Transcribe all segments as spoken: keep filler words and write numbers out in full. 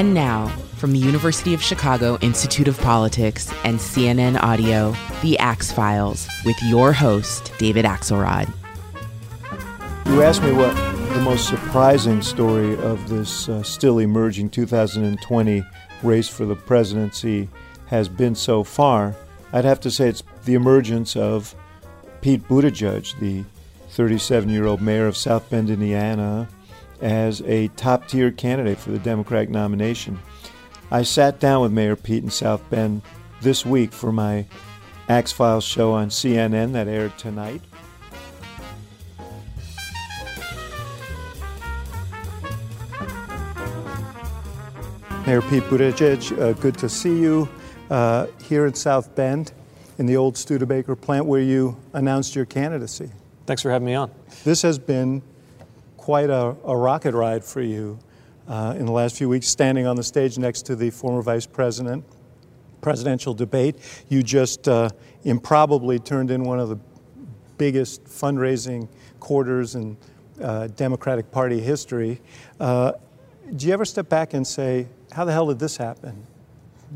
And now, from the University of Chicago Institute of Politics and C N N Audio, The Axe Files, with your host, David Axelrod. You asked me what the most surprising story of this uh, still emerging two thousand twenty race for the presidency has been so far. I'd have to say it's the emergence of Pete Buttigieg, the thirty-seven-year-old mayor of South Bend, Indiana, as a top-tier candidate for the Democratic nomination. I sat down with Mayor Pete in South Bend this week for my Axe Files show on C N N that aired tonight. Mayor Pete Buttigieg, uh, good to see you uh, here in South Bend in the old Studebaker plant where you announced your candidacy. Thanks for having me on. This has been quite a, a rocket ride for you uh, in the last few weeks, standing on the stage next to the former vice president, presidential debate. You just uh, improbably turned in one of the biggest fundraising quarters in uh, Democratic Party history. Uh, do you ever step back and say, how the hell did this happen?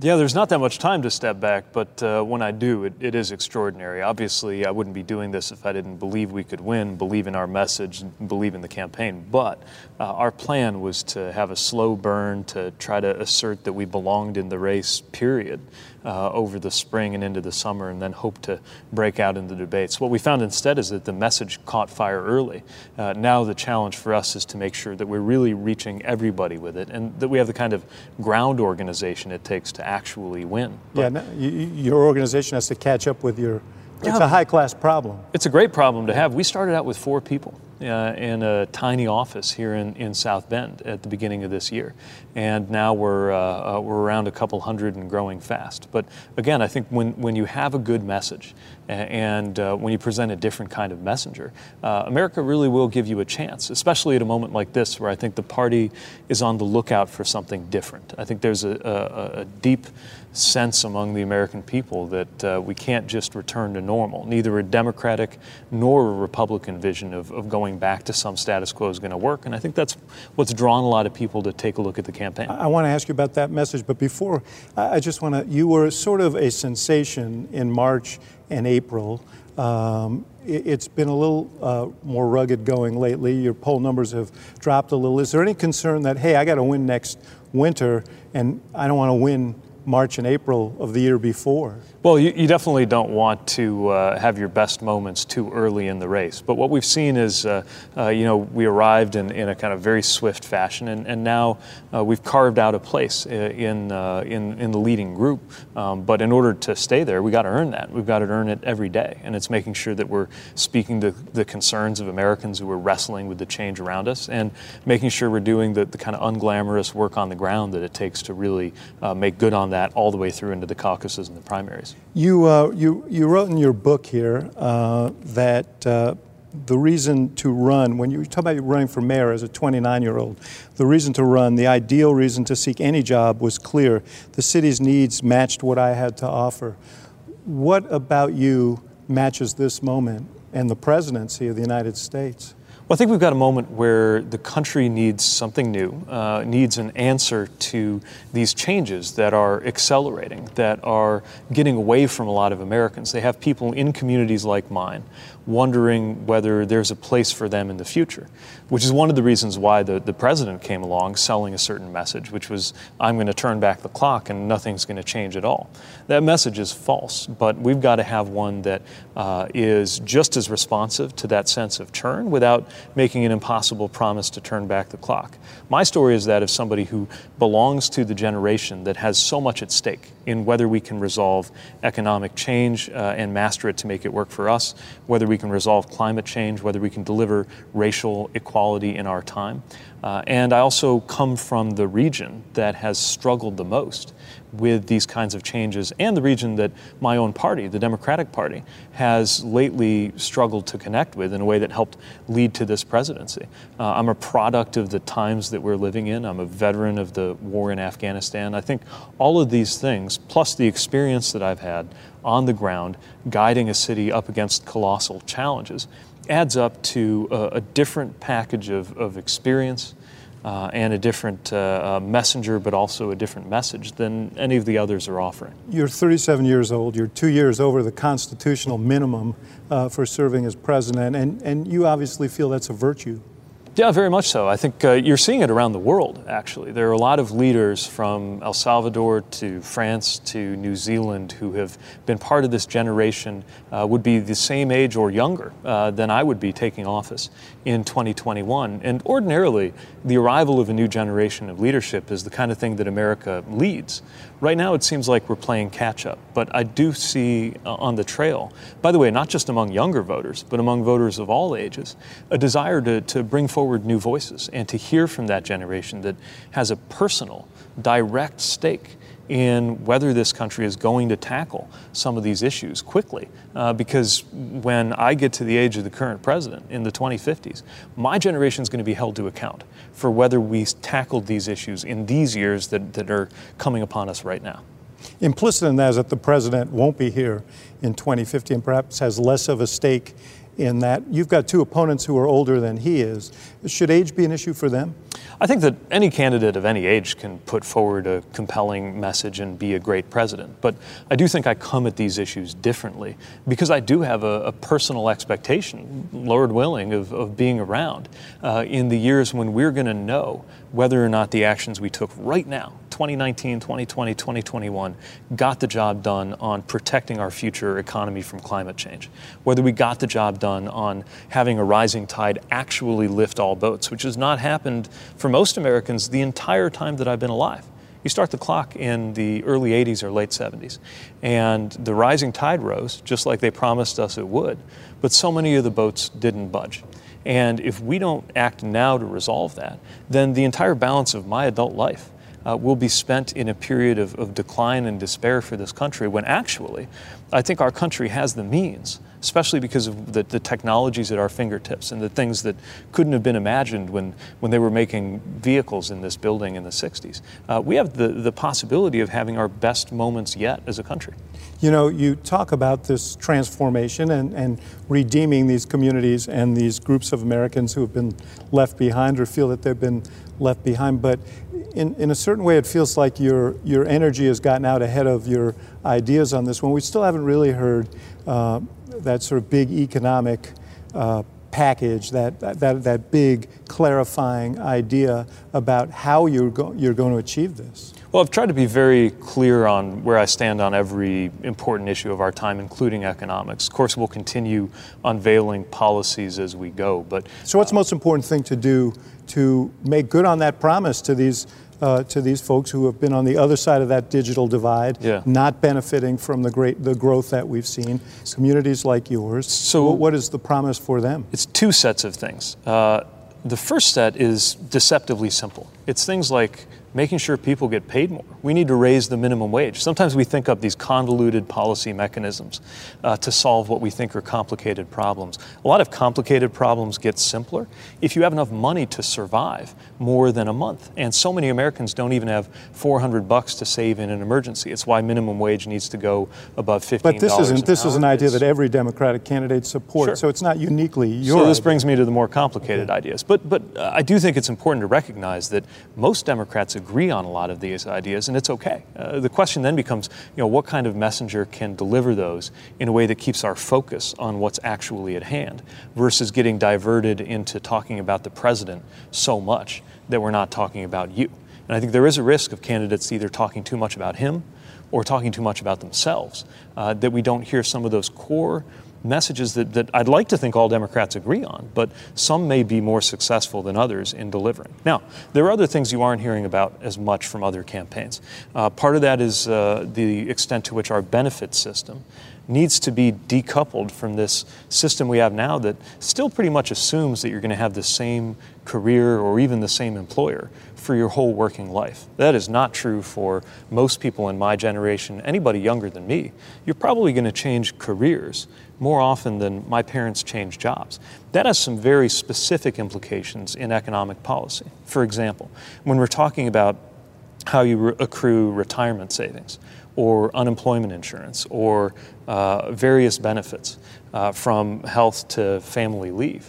Yeah, there's not that much time to step back, but uh, when I do, it, it is extraordinary. Obviously, I wouldn't be doing this if I didn't believe we could win, believe in our message, believe in the campaign. But uh, our plan was to have a slow burn, to try to assert that we belonged in the race, period, uh, over the spring and into the summer, and then hope to break out in the debates. What we found instead is that the message caught fire early. Uh, now the challenge for us is to make sure that we're really reaching everybody with it, and that we have the kind of ground organization it takes to actually win. But yeah, no, you, your organization has to catch up with your, it's yeah, a high-class problem. It's a great problem to have. We started out with four people uh, in a tiny office here in, in South Bend at the beginning of this year. And now we're, uh, uh, we're around a couple hundred and growing fast. But again, I think when, when you have a good message and uh, when you present a different kind of messenger, uh, America really will give you a chance, especially at a moment like this where I think the party is on the lookout for something different. I think there's a, a, a deep sense among the American people that uh, we can't just return to normal. Neither a Democratic nor a Republican vision of, of going back to some status quo is going to work, and I think that's what's drawn a lot of people to take a look at the campaign. I, I want to ask you about that message, but before, I, I just want to, you were sort of a sensation in March and April. Um, it, it's been a little uh, more rugged going lately. Your poll numbers have dropped a little. Is there any concern that, hey, I got to win next winter, and I don't want to win March and April of the year before? Well, you, you definitely don't want to uh, have your best moments too early in the race. But what we've seen is, uh, uh, you know, we arrived in, in a kind of very swift fashion, and, and now uh, we've carved out a place in uh, in, in the leading group. Um, but in order to stay there, we got to earn that. We've got to earn it every day, and it's making sure that we're speaking to the concerns of Americans who are wrestling with the change around us, and making sure we're doing the, the kind of unglamorous work on the ground that it takes to really uh, make good on that all the way through into the caucuses and the primaries. You, uh, you, you wrote in your book here uh, that uh, the reason to run, when you talk about running for mayor as a twenty-nine-year-old, the reason to run, the ideal reason to seek any job was clear. The city's needs matched what I had to offer. What about you matches this moment and the presidency of the United States? Well, I think we've got a moment where the country needs something new, uh, needs an answer to these changes that are accelerating, that are getting away from a lot of Americans. They have people in communities like mine wondering whether there's a place for them in the future, which is one of the reasons why the, the president came along selling a certain message, which was, I'm going to turn back the clock and nothing's going to change at all. That message is false, but we've got to have one that uh, is just as responsive to that sense of churn without making an impossible promise to turn back the clock. My story is that of somebody who belongs to the generation that has so much at stake in whether we can resolve economic change uh, and master it to make it work for us, whether we can resolve climate change, whether we can deliver racial equality in our time. Uh, and I also come from the region that has struggled the most with these kinds of changes, and the region that my own party, the Democratic Party, has lately struggled to connect with in a way that helped lead to this presidency. Uh, I'm a product of the times that we're living in. I'm a veteran of the war in Afghanistan. I think all of these things, plus the experience that I've had on the ground, guiding a city up against colossal challenges, adds up to a, a different package of, of experience, uh, and a different uh, messenger, but also a different message than any of the others are offering. You're thirty-seven years old. You're two years over the constitutional minimum uh, for serving as president, and, and you obviously feel that's a virtue. Yeah, very much so. I think uh, you're seeing it around the world, actually. There are a lot of leaders from El Salvador to France to New Zealand who have been part of this generation, uh, would be the same age or younger uh, than I would be taking office in twenty twenty-one. And ordinarily, the arrival of a new generation of leadership is the kind of thing that America leads. Right now, it seems like we're playing catch-up, but I do see uh, on the trail, by the way, not just among younger voters, but among voters of all ages, a desire to, to bring forward new voices and to hear from that generation that has a personal, direct stake in whether this country is going to tackle some of these issues quickly. Uh, because when I get to the age of the current president in the twenty fifties, my generation is going to be held to account for whether we tackled these issues in these years that, that are coming upon us right now. Implicit in that is that the president won't be here in twenty fifty and perhaps has less of a stake in that. You've got two opponents who are older than he is. Should age be an issue for them? I think that any candidate of any age can put forward a compelling message and be a great president. But I do think I come at these issues differently because I do have a, a personal expectation, Lord willing, of, of being around uh, in the years when we're going to know whether or not the actions we took right now, twenty nineteen, twenty twenty, twenty twenty-one, got the job done on protecting our future economy from climate change, whether we got the job done on having a rising tide actually lift all boats, which has not happened for most Americans the entire time that I've been alive. You start the clock in the early eighties or late seventies, and the rising tide rose, just like they promised us it would, but so many of the boats didn't budge. And if we don't act now to resolve that, then the entire balance of my adult life Uh, will be spent in a period of, of decline and despair for this country, when actually I think our country has the means, especially because of the, the technologies at our fingertips and the things that couldn't have been imagined when, when they were making vehicles in this building in the sixties. Uh, we have the, the possibility of having our best moments yet as a country. You know, you talk about this transformation and, and redeeming these communities and these groups of Americans who have been left behind or feel that they've been left behind, but In, in a certain way, it feels like your your energy has gotten out ahead of your ideas on this one. We still haven't really heard uh, that sort of big economic uh, package, that, that that big clarifying idea about how you're go- you're going to achieve this. Well, I've tried to be very clear on where I stand on every important issue of our time, including economics. Of course, we'll continue unveiling policies as we go. But so what's uh, the most important thing to do to make good on that promise to these Uh, to these folks who have been on the other side of that digital divide, yeah. not benefiting from the great the growth that we've seen, communities like yours? So what, what is the promise for them? It's two sets of things. Uh, the first set is deceptively simple. It's things like making sure people get paid more. We need to raise the minimum wage. Sometimes we think up these convoluted policy mechanisms uh, to solve what we think are complicated problems. A lot of complicated problems get simpler if you have enough money to survive more than a month. And so many Americans don't even have four hundred bucks to save in an emergency. It's why minimum wage needs to go above fifteen dollars But this isn't. This is an idea that every Democratic candidate supports. Sure. So it's not uniquely your So this idea. brings me to the more complicated okay. ideas. But but uh, I do think it's important to recognize that most Democrats agree on a lot of these ideas, and it's okay. Uh, the question then becomes, you know, what kind of messenger can deliver those in a way that keeps our focus on what's actually at hand versus getting diverted into talking about the president so much that we're not talking about you. And I think there is a risk of candidates either talking too much about him or talking too much about themselves, uh, that we don't hear some of those core messages that, that I'd like to think all Democrats agree on, but some may be more successful than others in delivering. Now, there are other things you aren't hearing about as much from other campaigns. Uh, part of that is uh, the extent to which our benefit system needs to be decoupled from this system we have now that still pretty much assumes that you're going to have the same career or even the same employer for your whole working life. That is not true for most people in my generation, anybody younger than me. You're probably going to change careers more often than my parents changed jobs. That has some very specific implications in economic policy. For example, when we're talking about how you re- accrue retirement savings, or unemployment insurance, or uh, various benefits uh, from health to family leave.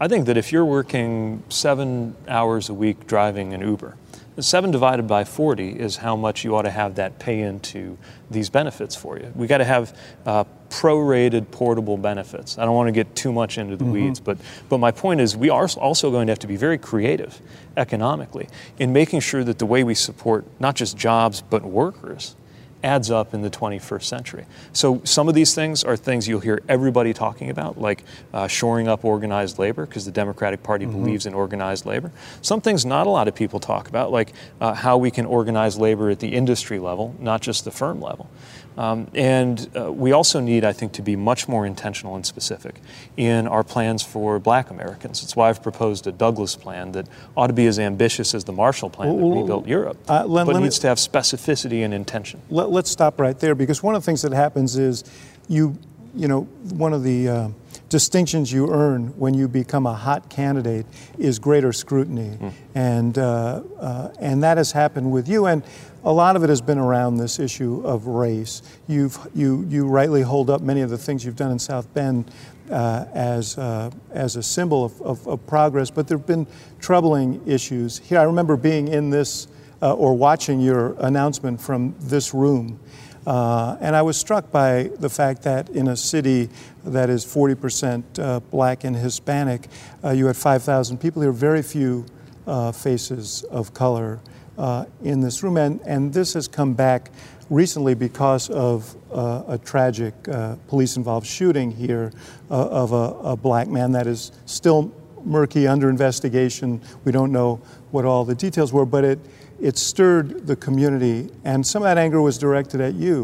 I think that if you're working seven hours a week driving an Uber, seven divided by forty is how much you ought to have that pay into these benefits for you. We got to have uh, prorated portable benefits. I don't want to get too much into the mm-hmm. weeds, but, but my point is we are also going to have to be very creative economically in making sure that the way we support not just jobs but workers adds up in the twenty-first century. So some of these things are things you'll hear everybody talking about, like uh, shoring up organized labor, because the Democratic Party mm-hmm. believes in organized labor. Some things not a lot of people talk about, like uh, how we can organize labor at the industry level, not just the firm level. Um, and uh, we also need, I think, to be much more intentional and specific in our plans for Black Americans. It's why I've proposed a Douglas Plan that ought to be as ambitious as the Marshall Plan well, that rebuilt Europe, uh, Len, but it needs me, to have specificity and intention. Let, let's stop right there, because one of the things that happens is you, you know, one of the uh, distinctions you earn when you become a hot candidate is greater scrutiny, mm. and uh, uh, and that has happened with you. And a lot of it has been around this issue of race. You've, you you rightly hold up many of the things you've done in South Bend uh, as, uh, as a symbol of, of, of progress, but there have been troubling issues here. I remember being in this uh, or watching your announcement from this room, uh, and I was struck by the fact that in a city that is forty percent uh, Black and Hispanic, uh, you had five thousand people here, very few uh, faces of color Uh, in this room, and, and this has come back recently because of uh, a tragic uh, police-involved shooting here uh, of a, a Black man that is still murky, under investigation. We don't know what all the details were, but it, it stirred the community, and some of that anger was directed at you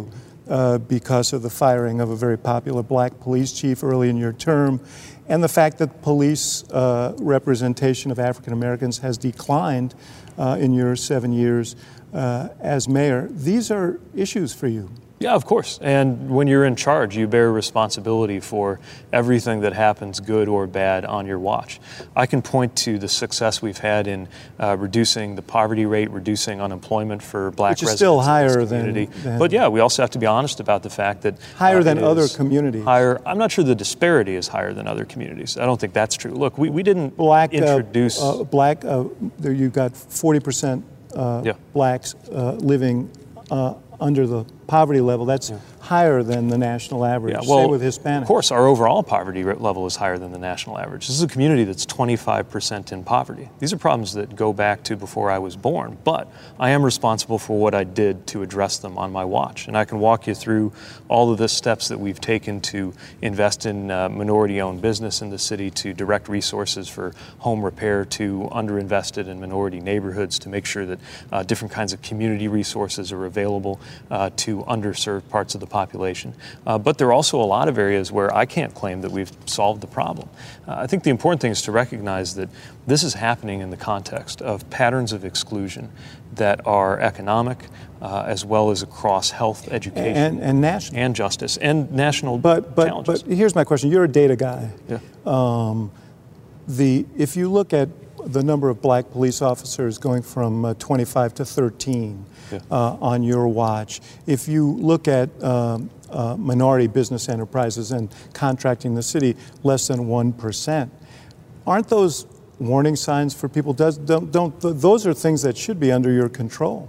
uh, because of the firing of a very popular Black police chief early in your term, and the fact that police uh, representation of African Americans has declined Uh, in your seven years uh, as mayor. These are issues for you. Yeah, of course. And when you're in charge, you bear responsibility for everything that happens, good or bad, on your watch. I can point to the success we've had in uh, reducing the poverty rate, reducing unemployment for Black residents. Which is still higher than, than... But yeah, we also have to be honest about the fact that... Higher uh, than other communities. Higher. I'm not sure the disparity is higher than other communities. I don't think that's true. Look, we, we didn't black, introduce... Uh, uh, black, uh, there you've got forty percent uh, yeah. Blacks uh, living... Uh, under the poverty level, that's yeah. higher than the national average, yeah, well, say with Hispanics. Of course, our overall poverty level is higher than the national average. This is a community that's twenty-five percent in poverty. These are problems that go back to before I was born, but I am responsible for what I did to address them on my watch, and I can walk you through all of the steps that we've taken to invest in uh, minority-owned business in the city, to direct resources for home repair to underinvested and minority neighborhoods, to make sure that uh, different kinds of community resources are available Uh, to underserved parts of the population. Uh, but there are also a lot of areas where I can't claim that we've solved the problem. Uh, I think the important thing is to recognize that this is happening in the context of patterns of exclusion that are economic, uh, as well as across health, education, and, and, national. and justice, and national but, but, challenges. But here's my question. You're a data guy. Yeah. Um, the, if you look at the number of Black police officers going from uh, twenty-five to thirteen yeah. uh, on your watch. If you look at um, uh, minority business enterprises and contracting the city, less than one percent. Aren't those warning signs for people? Does, don't, don't, those are things that should be under your control.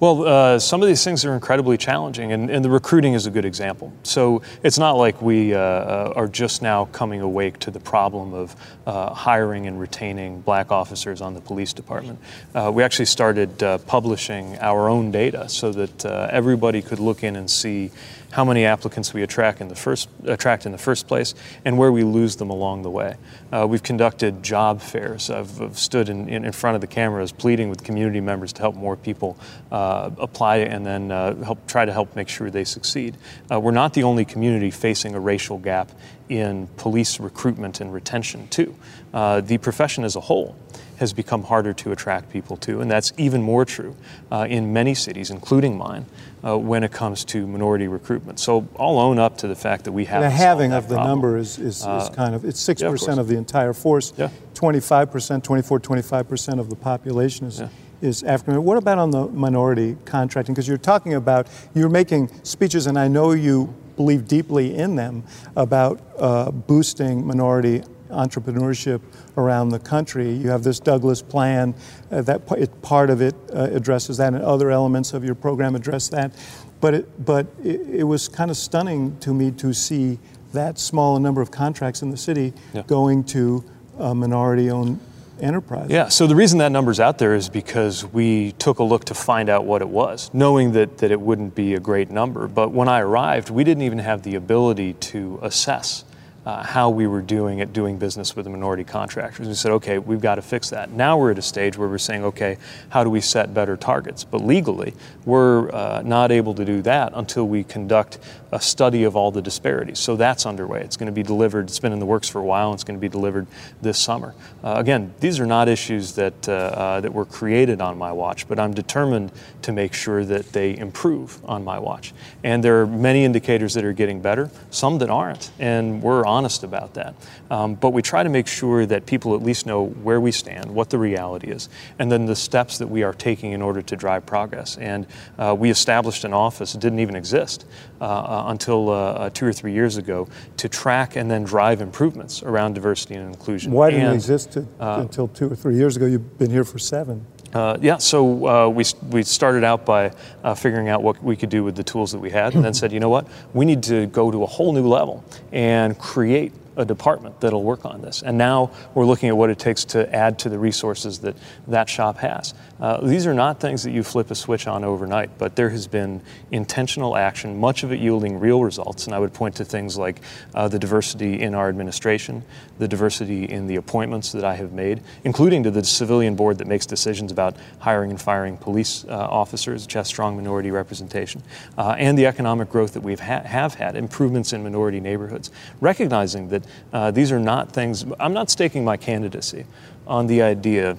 Well, uh, some of these things are incredibly challenging, and, and the recruiting is a good example. So it's not like we uh, are just now coming awake to the problem of uh, hiring and retaining Black officers on the police department. Uh, we actually started uh, publishing our own data so that uh, everybody could look in and see how many applicants we attract in the first attract in the first place, and where we lose them along the way. Uh, we've conducted job fairs. I've, I've stood in, in, in front of the cameras pleading with community members to help more people uh, apply and then uh, help try to help make sure they succeed. Uh, we're not the only community facing a racial gap in police recruitment and retention, too. Uh, the profession as a whole has become harder to attract people to, and that's even more true uh, in many cities, including mine, uh, when it comes to minority recruitment. So I'll own up to the fact that we have the halving of the problem. number is, is, uh, is kind of, it's six percent yeah, of, of the entire force, yeah. twenty-five percent, twenty-four, twenty-five percent of the population is, yeah. is African American. What about on the minority contracting? Because you're talking about, you're making speeches, and I know you believe deeply in them, about uh, boosting minority entrepreneurship around the country. You have this Douglas Plan, uh, that it, part of it uh, addresses that, and other elements of your program address that. But it, but it, it was kind of stunning to me to see that small a number of contracts in the city yeah. going to a minority-owned enterprise. Yeah, so the reason that number's out there is because we took a look to find out what it was, knowing that, that it wouldn't be a great number. But when I arrived, we didn't even have the ability to assess uh, how we were doing at doing business with the minority contractors. We said, okay, we've got to fix that. Now we're at a stage where we're saying, okay, how do we set better targets? But legally, we're uh, not able to do that until we conduct a study of all the disparities. So that's underway. It's going to be delivered. It's been in the works for a while, and it's going to be delivered this summer. Uh, again, these are not issues that, uh, uh, that were created on my watch, but I'm determined to make sure that they improve on my watch. And there are many indicators that are getting better, some that aren't, and we're honest about that. Um, but we try to make sure that people at least know where we stand, what the reality is, and then the steps that we are taking in order to drive progress. And uh, we established an office that didn't even exist uh, until uh, two or three years ago, to track and then drive improvements around diversity and inclusion. Why didn't and, it exist to, uh, until two or three years ago? You've been here for seven. Uh, yeah, so uh, we, we started out by uh, figuring out what we could do with the tools that we had, and then said, you know what, we need to go to a whole new level and create a department that'll work on this. And now we're looking at what it takes to add to the resources that that shop has. Uh, these are not things that you flip a switch on overnight, but there has been intentional action, much of it yielding real results. And I would point to things like uh, the diversity in our administration, the diversity in the appointments that I have made, including to the civilian board that makes decisions about hiring and firing police uh, officers, which has strong minority representation, uh, and the economic growth that we've ha have had, improvements in minority neighborhoods, recognizing that Uh, these are not things, I'm not staking my candidacy on the idea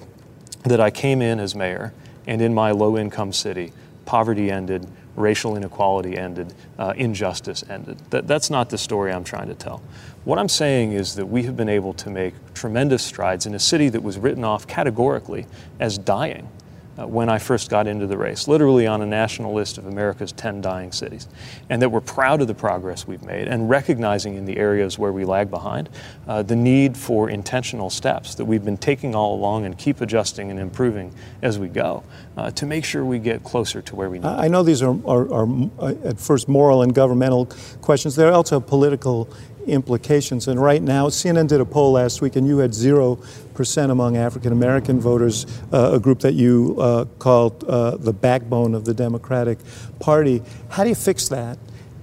that I came in as mayor and in my low-income city, poverty ended, racial inequality ended, uh, injustice ended. That, that's not the story I'm trying to tell. What I'm saying is that we have been able to make tremendous strides in a city that was written off categorically as dying uh, when I first got into the race, literally on a national list of America's ten dying cities, and that we're proud of the progress we've made and recognizing in the areas where we lag behind uh, the need for intentional steps that we've been taking all along and keep adjusting and improving as we go uh, to make sure we get closer to where we need. I know these are, are, are at first moral and governmental questions. They're also political implications. And right now, C N N did a poll last week, and you had zero percent among African-American voters, uh, a group that you uh, called uh, the backbone of the Democratic Party. How do you fix that?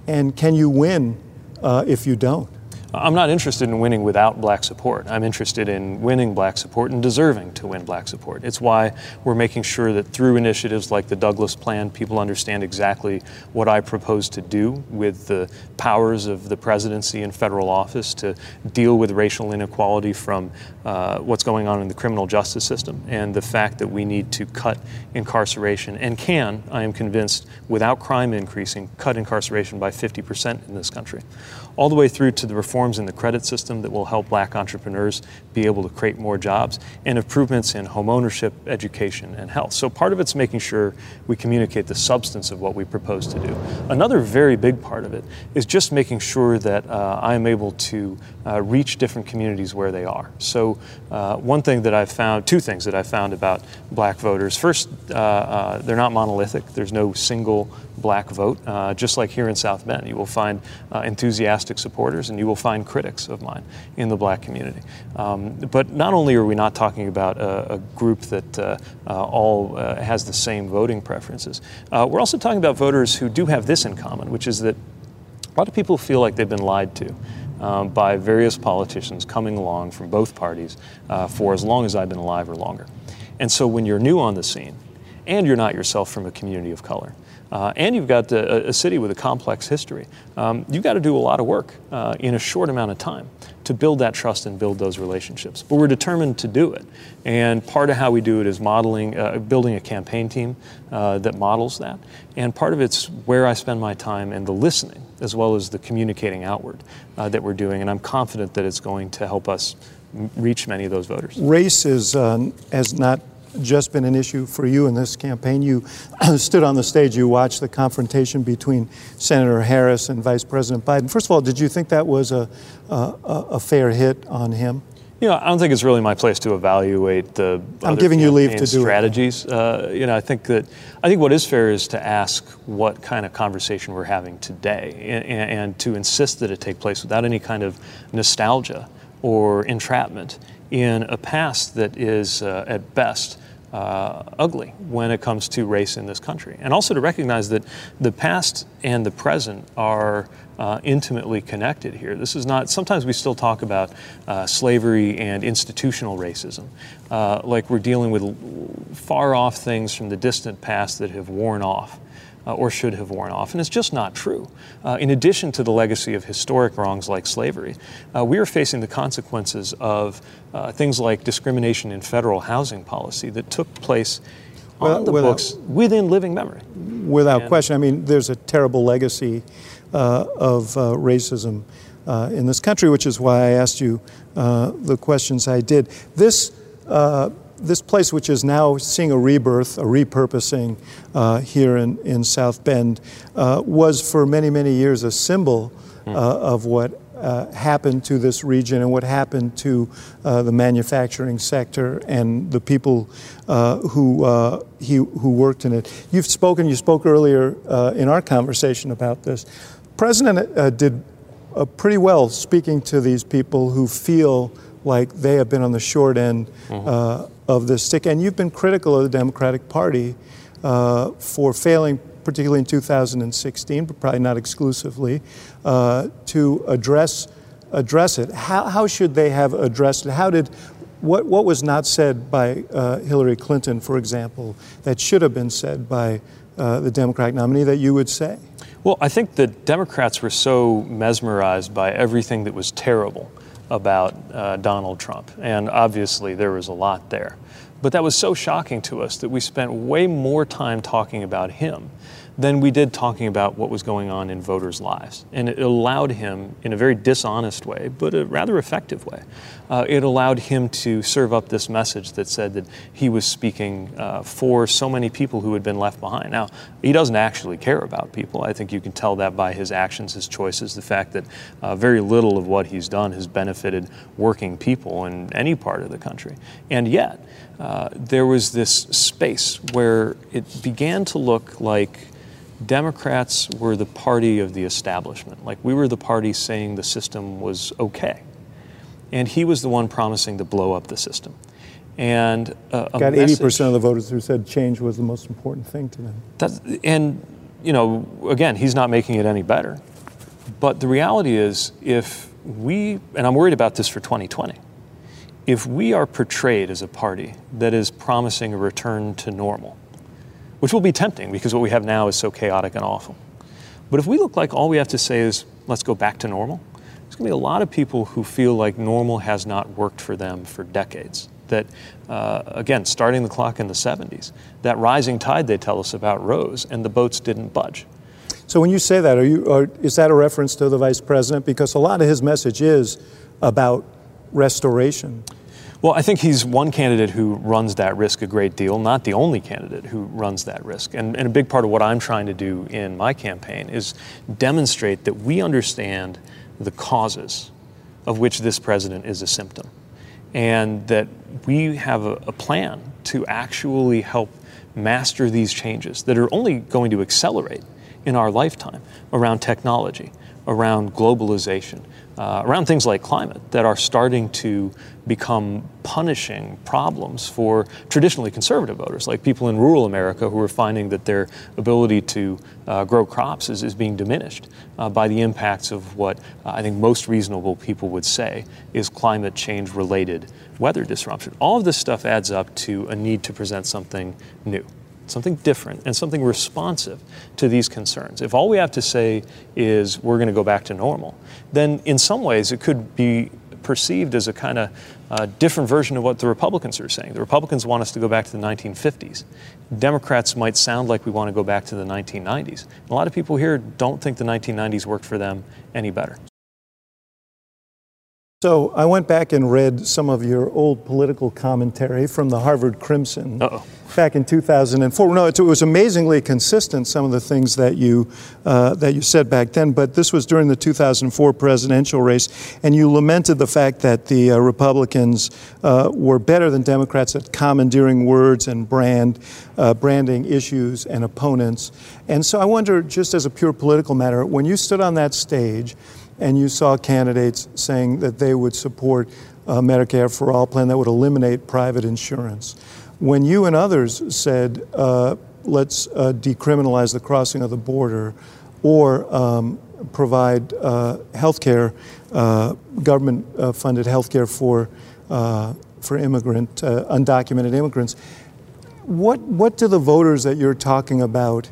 And can you win uh, if you don't? I'm not interested in winning without black support. I'm interested in winning black support and deserving to win black support. It's why we're making sure that through initiatives like the Douglas Plan, people understand exactly what I propose to do with the powers of the presidency and federal office to deal with racial inequality from uh, what's going on in the criminal justice system and the fact that we need to cut incarceration and can, I am convinced, without crime increasing, cut incarceration by fifty percent in this country, all the way through to the reform in the credit system that will help black entrepreneurs be able to create more jobs, and improvements in home ownership, education, and health. So part of it's making sure we communicate the substance of what we propose to do. Another very big part of it is just making sure that uh, I'm able to uh, reach different communities where they are. So uh, one thing that I've found, two things that I've found about black voters. First, uh, uh, they're not monolithic. There's no single black vote. Uh, just like here in South Bend, you will find uh, enthusiastic supporters and you will find critics of mine in the black community. Um, but not only are we not talking about a, a group that uh, uh, all uh, has the same voting preferences, uh, we're also talking about voters who do have this in common, which is that a lot of people feel like they've been lied to um, by various politicians coming along from both parties uh, for as long as I've been alive or longer. And so when you're new on the scene and you're not yourself from a community of color, Uh, and you've got the, a city with a complex history, um, you've got to do a lot of work uh, in a short amount of time to build that trust and build those relationships. But we're determined to do it. And part of how we do it is modeling, uh, building a campaign team uh, that models that. And part of it's where I spend my time and the listening, as well as the communicating outward uh, that we're doing. And I'm confident that it's going to help us reach many of those voters. Race is um, as not just been an issue for you in this campaign. You stood on the stage, you watched the confrontation between Senator Harris and Vice President Biden. First of all, did you think that was a, a, a fair hit on him? You know, I don't think it's really my place to evaluate the I'm other giving you leave to do strategies. Uh, you know, I think that I think what is fair is to ask what kind of conversation we're having today, and, and to insist that it take place without any kind of nostalgia or entrapment in a past that is, uh, at best, uh, ugly when it comes to race in this country, and also to recognize that the past and the present are. Uh, intimately connected here. This is not, sometimes we still talk about uh, slavery and institutional racism, uh, like we're dealing with far off things from the distant past that have worn off uh, or should have worn off, and it's just not true. Uh, in addition to the legacy of historic wrongs like slavery, uh, we are facing the consequences of uh, things like discrimination in federal housing policy that took place on well, the without, books within living memory. Without and, question, I mean, there's a terrible legacy Uh, of uh, racism uh, in this country, which is why I asked you uh, the questions I did. This uh, this place, which is now seeing a rebirth, a repurposing uh, here in, in South Bend, uh, was for many, many years a symbol uh, of what uh, happened to this region and what happened to uh, the manufacturing sector and the people uh, who uh, he, who worked in it. You've spoken, you spoke earlier uh, in our conversation about this. The president uh, did uh, pretty well speaking to these people who feel like they have been on the short end mm-hmm. uh, of this stick. And you've been critical of the Democratic Party uh, for failing, particularly in two thousand sixteen, but probably not exclusively, uh, to address address it. How, how should they have addressed it? How did what what was not said by uh, Hillary Clinton, for example, that should have been said by uh, the Democratic nominee that you would say? Well, I think the Democrats were so mesmerized by everything that was terrible about uh, Donald Trump, and obviously there was a lot there. But that was so shocking to us that we spent way more time talking about him than we did talking about what was going on in voters' lives. And it allowed him, in a very dishonest way, but a rather effective way, uh, it allowed him to serve up this message that said that he was speaking uh, for so many people who had been left behind. Now, he doesn't actually care about people. I think you can tell that by his actions, his choices, the fact that uh, very little of what he's done has benefited working people in any part of the country. And yet, uh, there was this space where it began to look like Democrats were the party of the establishment. Like, we were the party saying the system was okay. And he was the one promising to blow up the system. And uh, a Got message, eighty percent of the voters who said change was the most important thing to them. That's, and, you know, again, he's not making it any better. But the reality is, if we, and I'm worried about this for twenty twenty, if we are portrayed as a party that is promising a return to normal, which will be tempting because what we have now is so chaotic and awful. But if we look like all we have to say is, let's go back to normal, there's gonna be a lot of people who feel like normal has not worked for them for decades. That, uh, again, starting the clock in the seventies, that rising tide they tell us about rose and the boats didn't budge. So when you say that, are you, or is that a reference to the vice president? Because a lot of his message is about restoration. Well, I think he's one candidate who runs that risk a great deal, not the only candidate who runs that risk. And, and a big part of what I'm trying to do in my campaign is demonstrate that we understand the causes of which this president is a symptom, and that we have a, a plan to actually help master these changes that are only going to accelerate in our lifetime around technology, around globalization, uh, around things like climate that are starting to become punishing problems for traditionally conservative voters, like people in rural America who are finding that their ability to uh, grow crops is, is being diminished uh, by the impacts of what uh, I think most reasonable people would say is climate change related weather disruption. All of this stuff adds up to a need to present something new, something different, and something responsive to these concerns. If all we have to say is we're going to go back to normal, then in some ways it could be perceived as a kind of uh, different version of what the Republicans are saying. The Republicans want us to go back to the nineteen fifties. Democrats might sound like we want to go back to the nineteen nineties. A lot of people here don't think the nineteen nineties worked for them any better. So I went back and read some of your old political commentary from the Harvard Crimson Uh-oh. back in two thousand four. No, it was amazingly consistent, some of the things that you uh, that you said back then. But this was during the two thousand four presidential race, and you lamented the fact that the uh, Republicans uh, were better than Democrats at commandeering words and brand uh, branding issues and opponents. And so I wonder, just as a pure political matter, when you stood on that stage and you saw candidates saying that they would support a Medicare for All plan that would eliminate private insurance, when you and others said, uh, let's uh, decriminalize the crossing of the border or um, provide uh, health care, uh, government-funded uh, health care for, uh, for immigrant, uh, undocumented immigrants, what, what do the voters that you're talking about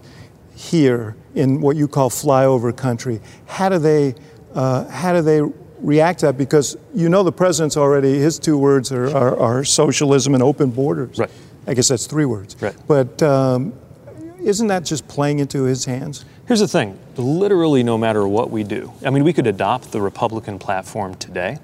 here in what you call flyover country, how do they... Uh, how do they react to that? Because you know the president's already, his two words are, are, are socialism and open borders. Right. I guess that's three words. Right. But um, isn't that just playing into his hands? Here's the thing. Literally no matter what we do, I mean, we could adopt the Republican platform today,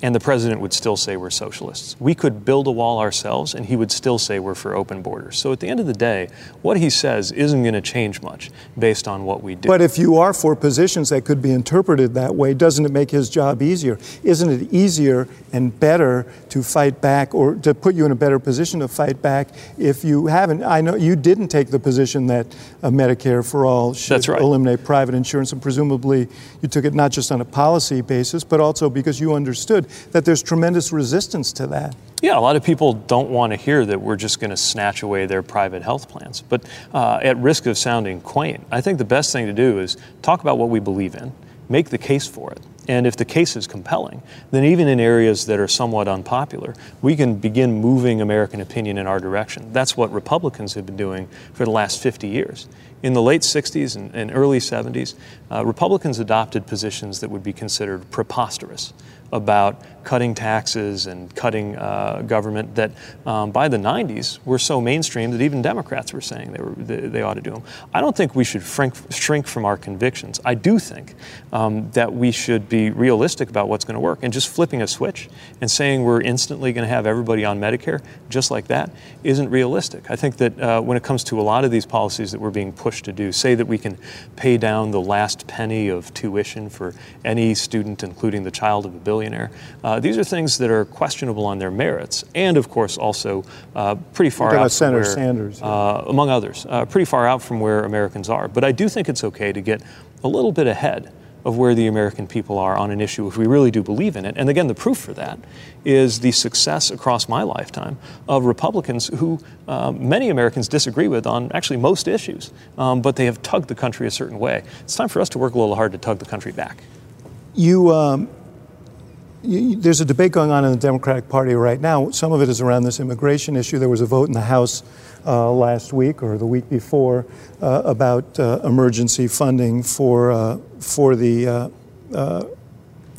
and the president would still say we're socialists. We could build a wall ourselves, and he would still say we're for open borders. So at the end of the day, what he says isn't going to change much based on what we do. But if you are for positions that could be interpreted that way, doesn't it make his job easier? Isn't it easier and better to fight back, or to put you in a better position to fight back if you haven't? I know you didn't take the position that a Medicare for All should That's right. eliminate private insurance, and presumably you took it not just on a policy basis, but also because you understood that there's tremendous resistance to that. Yeah, a lot of people don't want to hear that we're just going to snatch away their private health plans. But uh, at risk of sounding quaint, I think the best thing to do is talk about what we believe in, make the case for it. And if the case is compelling, then even in areas that are somewhat unpopular, we can begin moving American opinion in our direction. That's what Republicans have been doing for the last fifty years. In the late sixties and, and early seventies, uh, Republicans adopted positions that would be considered preposterous about cutting taxes and cutting uh, government that um, by the nineties were so mainstream that even Democrats were saying they, were, they, they ought to do them. I don't think we should shrink, shrink from our convictions. I do think um, that we should be realistic about what's going to work, and just flipping a switch and saying we're instantly going to have everybody on Medicare just like that isn't realistic. I think that uh, when it comes to a lot of these policies that we're being pushed to do, say that we can pay down the last penny of tuition for any student, including the child of a billionaire, uh, these are things that are questionable on their merits, and of course also uh, pretty far out from where, Sanders, yeah. uh, among others, uh, pretty far out from where Americans are. But I do think it's okay to get a little bit ahead of where the American people are on an issue if we really do believe in it. And again, the proof for that is the success across my lifetime of Republicans who uh, many Americans disagree with on actually most issues, um, but they have tugged the country a certain way. It's time for us to work a little hard to tug the country back. You... Um You, there's a debate going on in the Democratic Party right now. Some of it is around this immigration issue. There was a vote in the House uh, last week or the week before uh, about uh, emergency funding for uh, for the uh, uh,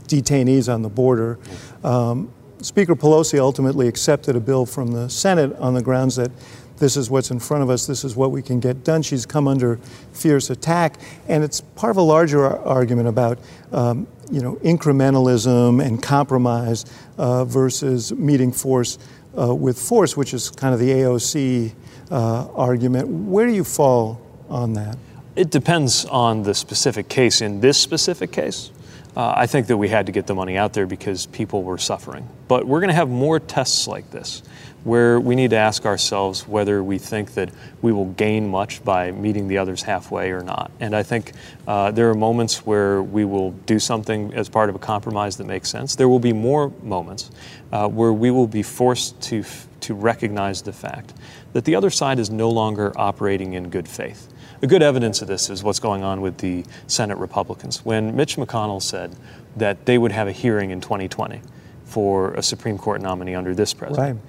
detainees on the border. Um, Speaker Pelosi ultimately accepted a bill from the Senate on the grounds that this is what's in front of us, this is what we can get done. She's come under fierce attack, and it's part of a larger ar- argument about um, you know, incrementalism and compromise uh, versus meeting force uh, with force, which is kind of the A O C uh, argument. Where do you fall on that? It depends on the specific case. In this specific case, uh, I think that we had to get the money out there because people were suffering. But we're going to have more tests like this, where we need to ask ourselves whether we think that we will gain much by meeting the others halfway or not. And I think uh, there are moments where we will do something as part of a compromise that makes sense. There will be more moments uh, where we will be forced to f- to recognize the fact that the other side is no longer operating in good faith. A good evidence of this is what's going on with the Senate Republicans. When Mitch McConnell said that they would have a hearing in twenty twenty for a Supreme Court nominee under this president, right.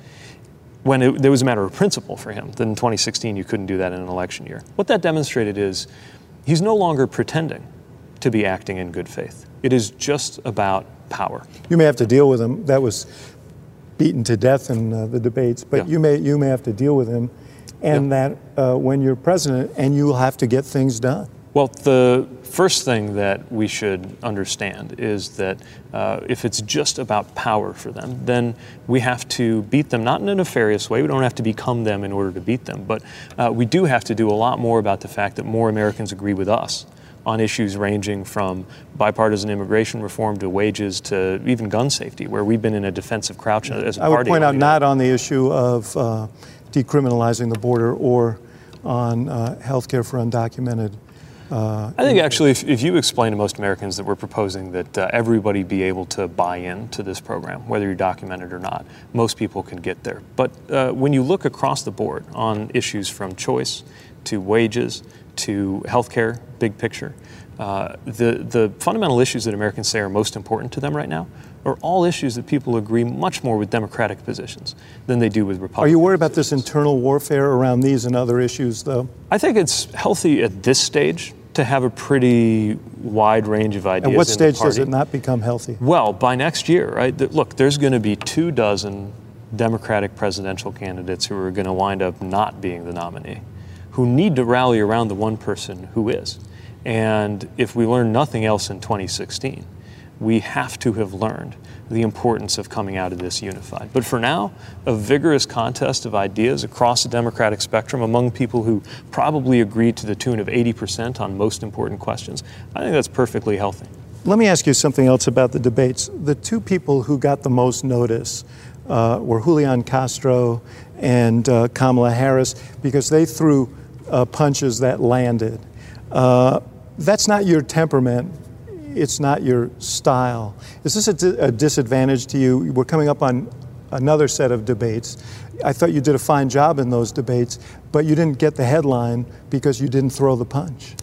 When it, it was a matter of principle for him, then in twenty sixteen you couldn't do that in an election year. What that demonstrated is he's no longer pretending to be acting in good faith. It is just about power. You may have to deal with him. That was beaten to death in uh, the debates, but yeah. you may you may have to deal with him, and yeah. that uh, when you're president, and you'll have to get things done. Well, the first thing that we should understand is that uh, if it's just about power for them, then we have to beat them, not in a nefarious way. We don't have to become them in order to beat them, but uh, we do have to do a lot more about the fact that more Americans agree with us on issues ranging from bipartisan immigration reform to wages to even gun safety, where we've been in a defensive crouch as a party. I would point out, not on the issue of uh, decriminalizing the border or on uh, health care for undocumented. Uh, I think actually if, if you explain to most Americans that we're proposing that uh, everybody be able to buy in to this program, whether you're documented or not, most people can get there. But uh, when you look across the board on issues from choice to wages to healthcare, big picture, uh, the, the fundamental issues that Americans say are most important to them right now are all issues that people agree much more with Democratic positions than they do with Republican. Are you worried about this internal warfare around these and other issues, though? I think it's healthy at this stage to have a pretty wide range of ideas. At what stage does it not become healthy? Well, by next year, right? Look, there's going to be two dozen Democratic presidential candidates who are going to wind up not being the nominee, who need to rally around the one person who is. And if we learn nothing else in twenty sixteen, we have to have learned the importance of coming out of this unified. But for now, a vigorous contest of ideas across the Democratic spectrum among people who probably agree to the tune of eighty percent on most important questions, I think that's perfectly healthy. Let me ask you something else about the debates. The two people who got the most notice uh, were Julian Castro and uh, Kamala Harris, because they threw uh, punches that landed. Uh, that's not your temperament. It's not your style. Is this a, di- a disadvantage to you? We're coming up on another set of debates. I thought you did a fine job in those debates, but you didn't get the headline because you didn't throw the punch.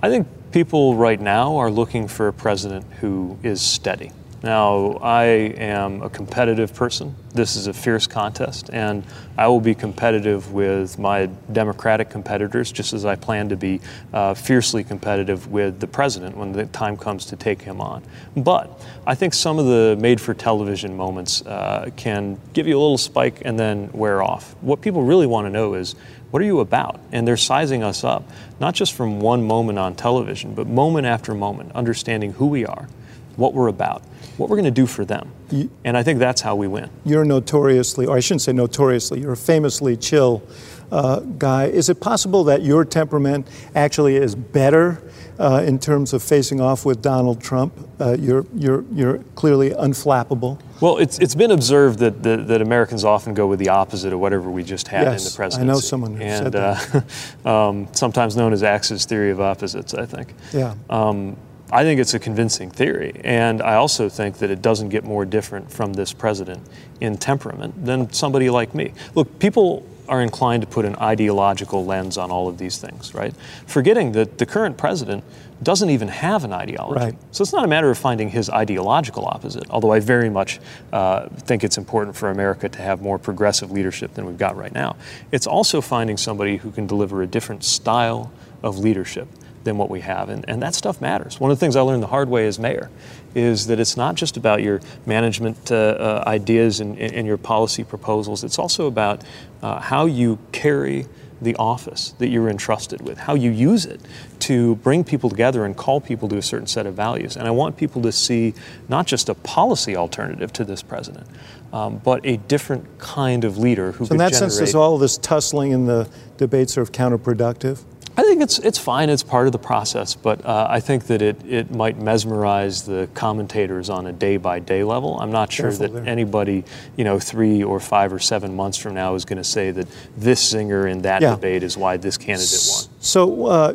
I think people right now are looking for a president who is steady. Now, I am a competitive person. This is a fierce contest, and I will be competitive with my Democratic competitors, just as I plan to be uh, fiercely competitive with the president when the time comes to take him on. But I think some of the made-for-television moments uh, can give you a little spike and then wear off. What people really want to know is, what are you about? And they're sizing us up, not just from one moment on television, but moment after moment, understanding who we are, what we're about, what we're going to do for them. And I think that's how we win. You're notoriously, or I shouldn't say notoriously, you're a famously chill uh, guy. Is it possible that your temperament actually is better uh, in terms of facing off with Donald Trump? Uh, you're you're you're clearly unflappable. Well, it's it's been observed that, that that Americans often go with the opposite of whatever we just had yes, in the presidency. I know someone who and, said that. Uh, um, sometimes known as Axe's theory of opposites, I think. Yeah. Um, I think it's a convincing theory, and I also think that it doesn't get more different from this president in temperament than somebody like me. Look, people are inclined to put an ideological lens on all of these things, right? Forgetting that the current president doesn't even have an ideology. Right. So it's not a matter of finding his ideological opposite, although I very much uh, think it's important for America to have more progressive leadership than we've got right now. It's also finding somebody who can deliver a different style of leadership than what we have, and, and that stuff matters. One of the things I learned the hard way as mayor is that it's not just about your management uh, uh, ideas and, and your policy proposals. It's also about uh, how you carry the office that you're entrusted with, how you use it to bring people together and call people to a certain set of values. And I want people to see not just a policy alternative to this president, um, but a different kind of leader who so in that generate- sense, is all this tussling in the debates are counterproductive? I think it's it's fine, it's part of the process, but uh, I think that it, it might mesmerize the commentators on a day-by-day level. I'm not sure Careful that there. anybody, you know, three or five or seven months from now is going to say that this singer in that yeah. debate is why this candidate won. So uh,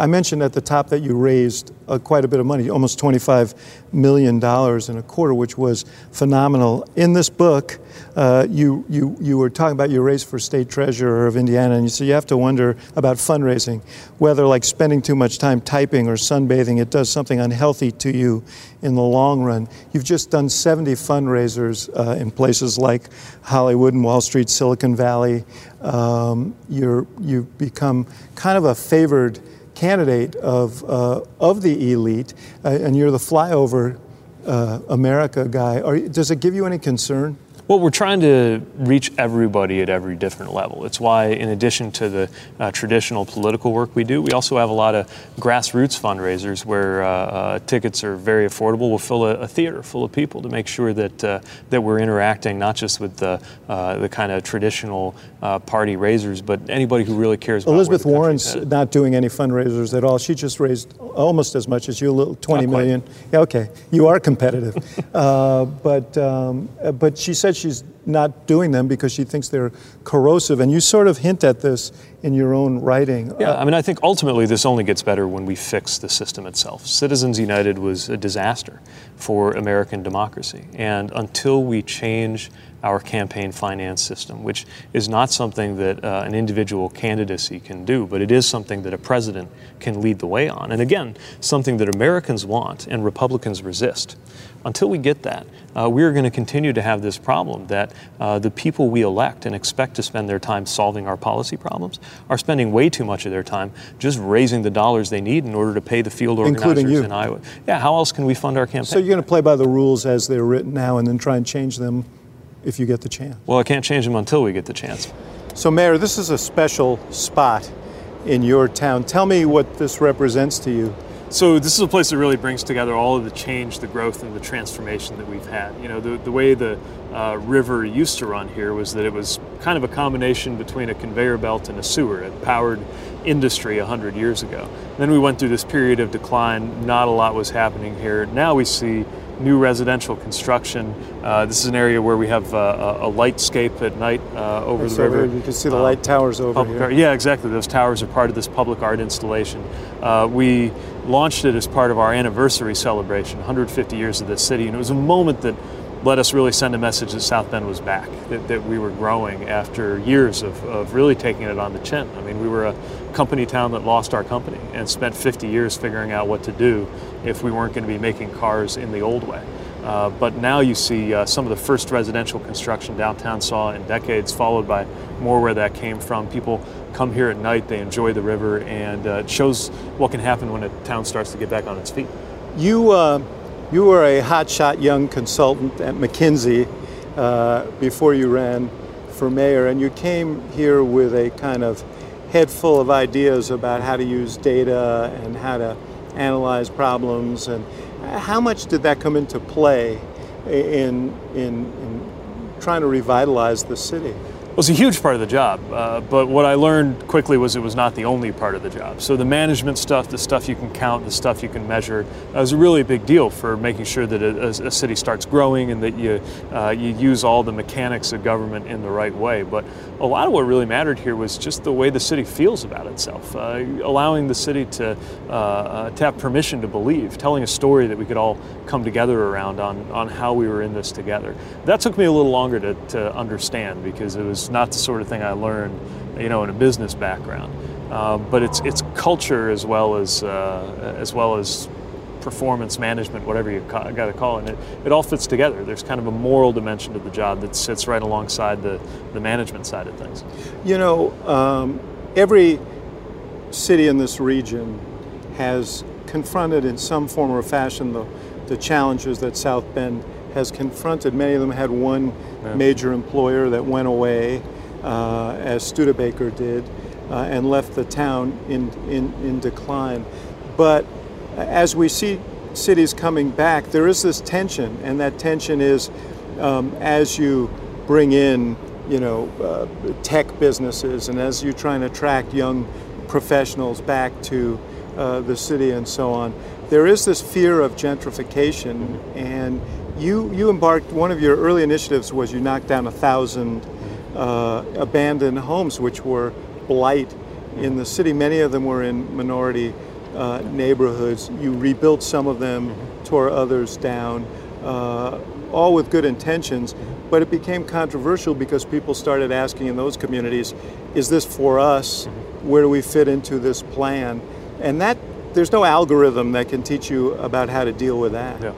I mentioned at the top that you raised uh, quite a bit of money, almost twenty-five million dollars in a quarter, which was phenomenal. In this book, Uh, you, you you were talking about your race for state treasurer of Indiana, and you so you have to wonder about fundraising, whether like spending too much time typing or sunbathing, it does something unhealthy to you in the long run. You've just done seventy fundraisers uh, in places like Hollywood and Wall Street, Silicon Valley. Um, you're, you've become kind of a favored candidate of, uh, of the elite, uh, and you're the flyover uh, America guy. Are, does it give you any concern? Well, we're trying to reach everybody at every different level. It's why, in addition to the uh, traditional political work we do, we also have a lot of grassroots fundraisers where uh, uh, tickets are very affordable. We'll fill a, a theater full of people to make sure that uh, that we're interacting not just with the uh, the kind of traditional uh, party raisers, but anybody who really cares about Elizabeth where the Warren's headed. Not doing any fundraisers at all. She just raised almost as much as you, a little twenty million. Yeah, okay, you are competitive, uh, but um, but she said. She She's not doing them because she thinks they're corrosive. And you sort of hint at this in your own writing. Yeah, I mean, I think ultimately this only gets better when we fix the system itself. Citizens United was a disaster for American democracy. And until we change our campaign finance system, which is not something that uh, an individual candidacy can do, but it is something that a president can lead the way on. And again, something that Americans want and Republicans resist. Until we get that, uh, we are going to continue to have this problem that uh, the people we elect and expect to spend their time solving our policy problems are spending way too much of their time just raising the dollars they need in order to pay the field organizers in Iowa. Yeah, how else can we fund our campaign? So you're going to play by the rules as they're written now and then try and change them if you get the chance? Well, I can't change them until we get the chance. So, Mayor, this is a special spot in your town. Tell me what this represents to you. So this is a place that really brings together all of the change, the growth, and the transformation that we've had. You know, the, the way the uh, river used to run here was that it was kind of a combination between a conveyor belt and a sewer. It powered industry one hundred years ago. And then we went through this period of decline. Not a lot was happening here. Now we see new residential construction. Uh, this is an area where we have uh, a, a lightscape at night uh, over That's the river. Over, you can see the um, light towers over here. Art. Yeah, exactly. Those towers are part of this public art installation. Uh, we launched it as part of our anniversary celebration, one hundred fifty years of this city, and it was a moment that let us really send a message that South Bend was back, that, that we were growing after years of, of really taking it on the chin. I mean, we were a company town that lost our company and spent fifty years figuring out what to do if we weren't going to be making cars in the old way. Uh, but now you see uh, some of the first residential construction downtown saw in decades, followed by more where that came from. People come here at night, they enjoy the river, and uh, it shows what can happen when a town starts to get back on its feet. You. Uh... You were a hotshot young consultant at McKinsey uh, before you ran for mayor, and you came here with a kind of head full of ideas about how to use data and how to analyze problems. And how much did that come into play in in, in trying to revitalize the city? Well, it's a huge part of the job, uh, but what I learned quickly was it was not the only part of the job. So the management stuff, the stuff you can count, the stuff you can measure, uh, is a really big deal for making sure that a, a city starts growing and that you uh, you use all the mechanics of government in the right way. But a lot of what really mattered here was just the way the city feels about itself, uh, allowing the city to, uh, uh, to have permission to believe, telling a story that we could all come together around on, on how we were in this together. That took me a little longer to, to understand because it was not the sort of thing I learned, you know, in a business background. Uh, but it's it's culture as well as uh, as well as performance management, whatever you ca- got to call it. And it. It all fits together. There's kind of a moral dimension to the job that sits right alongside the the management side of things. You know, um, every city in this region has confronted in some form or fashion the the challenges that South Bend has confronted. Many of them had one yeah. major employer that went away, uh, as Studebaker did, uh, and left the town in, in, in decline. But as we see cities coming back, there is this tension, and that tension is um, as you bring in, you know, uh, tech businesses, and as you try and attract young professionals back to uh, the city and so on, there is this fear of gentrification. Mm-hmm. and You you embarked, one of your early initiatives was you knocked down a thousand uh, abandoned homes which were blight in the city. Many of them were in minority uh, neighborhoods. You rebuilt some of them, tore others down, uh, all with good intentions, but it became controversial because people started asking in those communities, is this for us? Where do we fit into this plan? And that, there's no algorithm that can teach you about how to deal with that. Yeah.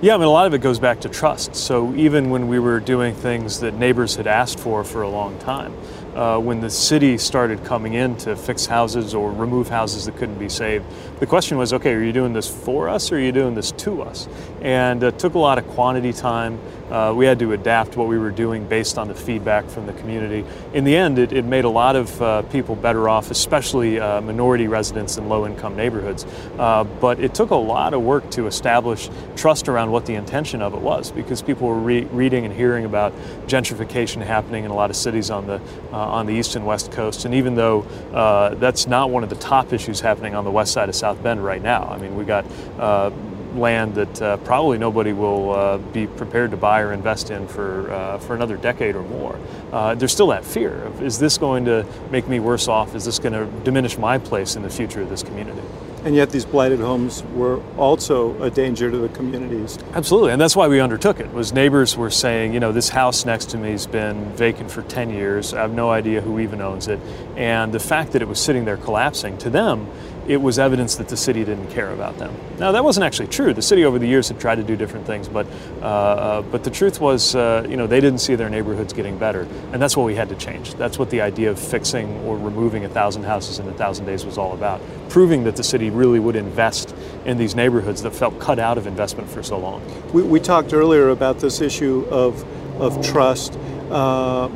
Yeah, I mean, a lot of it goes back to trust. So even when we were doing things that neighbors had asked for for a long time, uh, when the city started coming in to fix houses or remove houses that couldn't be saved, the question was, okay, are you doing this for us or are you doing this to us? And it took a lot of quantity time. Uh, we had to adapt what we were doing based on the feedback from the community. In the end, it, it made a lot of uh, people better off, especially uh, minority residents in low-income neighborhoods. Uh, but it took a lot of work to establish trust around what the intention of it was, because people were re- reading and hearing about gentrification happening in a lot of cities on the uh, on the east and west coast. And even though uh, that's not one of the top issues happening on the west side of South Bend right now, I mean, we got Uh, land that uh, probably nobody will uh, be prepared to buy or invest in for uh, for another decade or more. Uh, there's still that fear of, is this going to make me worse off? Is this going to diminish my place in the future of this community? And yet these blighted homes were also a danger to the communities. Absolutely, and that's why we undertook it, was neighbors were saying, you know, this house next to me has been vacant for ten years, I have no idea who even owns it, and the fact that it was sitting there collapsing, to them, it was evidence that the city didn't care about them. Now, that wasn't actually true. The city over the years had tried to do different things, but uh, uh, but the truth was, uh, you know, they didn't see their neighborhoods getting better, and that's what we had to change. That's what the idea of fixing or removing a thousand houses in a thousand days was all about, proving that the city really would invest in these neighborhoods that felt cut out of investment for so long. We, we talked earlier about this issue of of trust. Uh,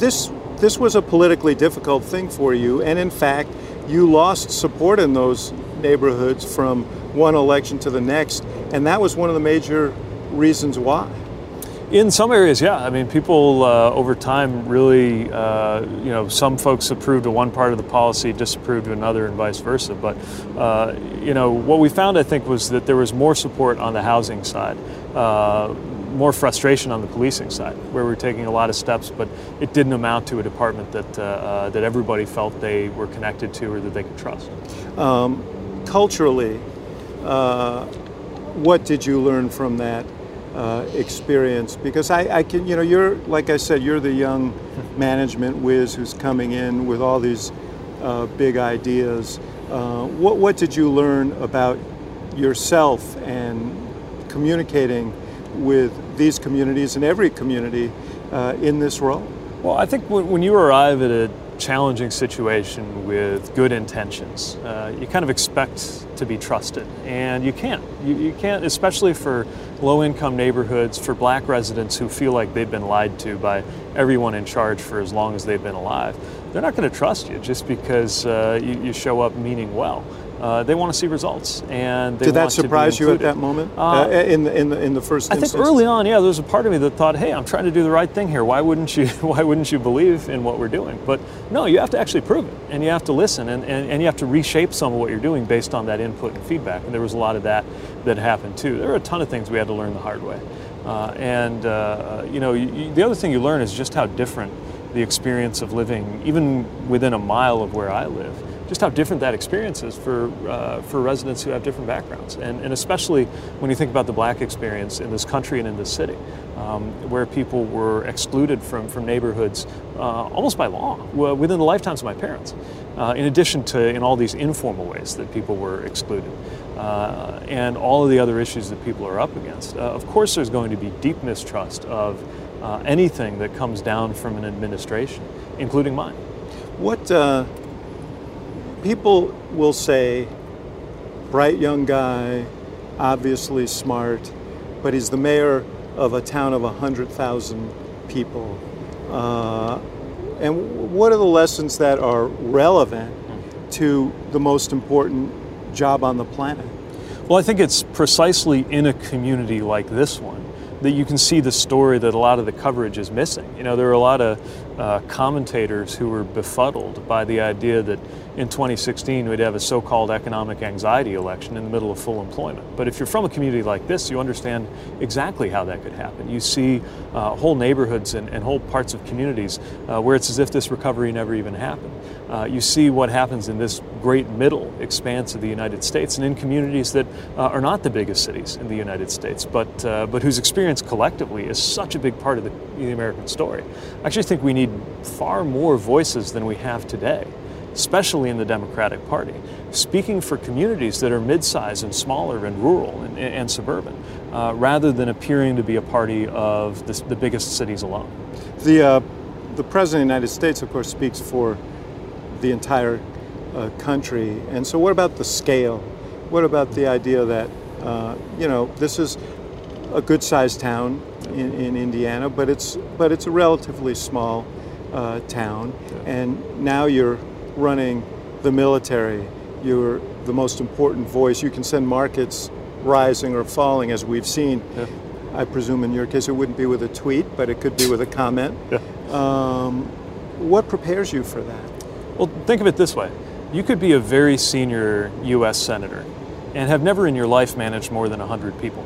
this this was a politically difficult thing for you, and in fact, you lost support in those neighborhoods from one election to the next, and that was one of the major reasons why. In some areas, yeah. I mean, people uh, over time really, uh, you know, some folks approved of one part of the policy, disapproved of another, and vice versa. But, uh, you know, what we found, I think, was that there was more support on the housing side. Uh, more frustration on the policing side, where we're taking a lot of steps, but it didn't amount to a department that uh, uh, that everybody felt they were connected to or that they could trust. Um, culturally, uh, what did you learn from that uh, experience? Because I, I can, you know, you're, like I said, you're the young management whiz who's coming in with all these uh, big ideas. Uh, what, what did you learn about yourself and communicating with these communities and every community uh, in this role? Well, I think when, when you arrive at a challenging situation with good intentions, uh, you kind of expect to be trusted, and you can't. You, you can't, especially for low-income neighborhoods, for black residents who feel like they've been lied to by everyone in charge for as long as they've been alive. They're not going to trust you just because uh, you, you show up meaning well. Uh, they want to see results, and they did want to be included. Did that surprise you at that moment? Uh, uh, in the in the in the first instance? I think early on, yeah, there was a part of me that thought, "Hey, I'm trying to do the right thing here. Why wouldn't you? Why wouldn't you believe in what we're doing?" But no, you have to actually prove it, and you have to listen, and, and, and you have to reshape some of what you're doing based on that input and feedback. And there was a lot of that that happened too. There were a ton of things we had to learn the hard way, uh, and uh, you know, you, the other thing you learn is just how different the experience of living, even within a mile of where I live, just how different that experience is for uh, for residents who have different backgrounds. And, and especially when you think about the black experience in this country and in this city, um, where people were excluded from, from neighborhoods uh, almost by law, within the lifetimes of my parents, uh, in addition to in all these informal ways that people were excluded, uh, and all of the other issues that people are up against. Uh, of course, there's going to be deep mistrust of uh, anything that comes down from an administration, including mine. What... Uh People will say, bright young guy, obviously smart, but he's the mayor of a town of one hundred thousand people. Uh, and what are the lessons that are relevant to the most important job on the planet? Well, I think it's precisely in a community like this one that you can see the story that a lot of the coverage is missing. You know, there are a lot of uh, commentators who were befuddled by the idea that in twenty sixteen we'd have a so-called economic anxiety election in the middle of full employment. But if you're from a community like this, you understand exactly how that could happen. You see uh, whole neighborhoods and, and whole parts of communities uh, where it's as if this recovery never even happened. Uh, you see what happens in this great middle expanse of the United States and in communities that uh, are not the biggest cities in the United States, but uh, but whose experience collectively is such a big part of the, the American story. I actually think we need far more voices than we have today, especially in the Democratic Party, speaking for communities that are mid-sized and smaller and rural and, and suburban, uh, rather than appearing to be a party of the, the biggest cities alone. The uh, the President of the United States, of course, speaks for the entire uh, country. And so what about the scale? What about the idea that, uh, you know, this is a good-sized town in, in Indiana, but it's, but it's a relatively small uh, town. Yeah. And now you're running the military. You're the most important voice. You can send markets rising or falling, as we've seen. Yeah. I presume in your case it wouldn't be with a tweet, but it could be with a comment. Yeah. Um, what prepares you for that? Well, think of it this way. You could be a very senior U S senator and have never in your life managed more than one hundred people.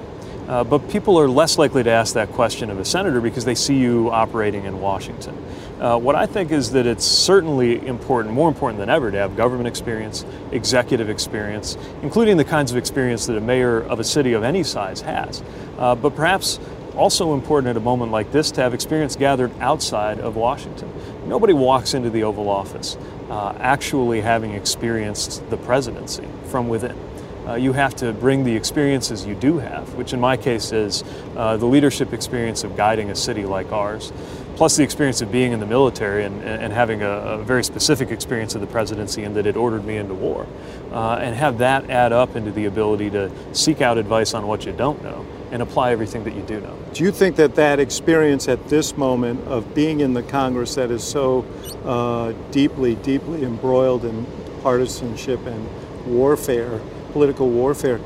Uh, but people are less likely to ask that question of a senator because they see you operating in Washington. Uh, what I think is that it's certainly important, more important than ever, to have government experience, executive experience, including the kinds of experience that a mayor of a city of any size has. Uh, but perhaps also important at a moment like this to have experience gathered outside of Washington. Nobody walks into the Oval Office uh, actually having experienced the presidency from within. Uh, you have to bring the experiences you do have, which in my case is uh, the leadership experience of guiding a city like ours, plus the experience of being in the military and, and having a, a very specific experience of the presidency in that it ordered me into war, uh, and have that add up into the ability to seek out advice on what you don't know and apply everything that you do know. Do you think that that experience at this moment of being in the Congress that is so uh, deeply, deeply embroiled in partisanship and warfare, political warfare,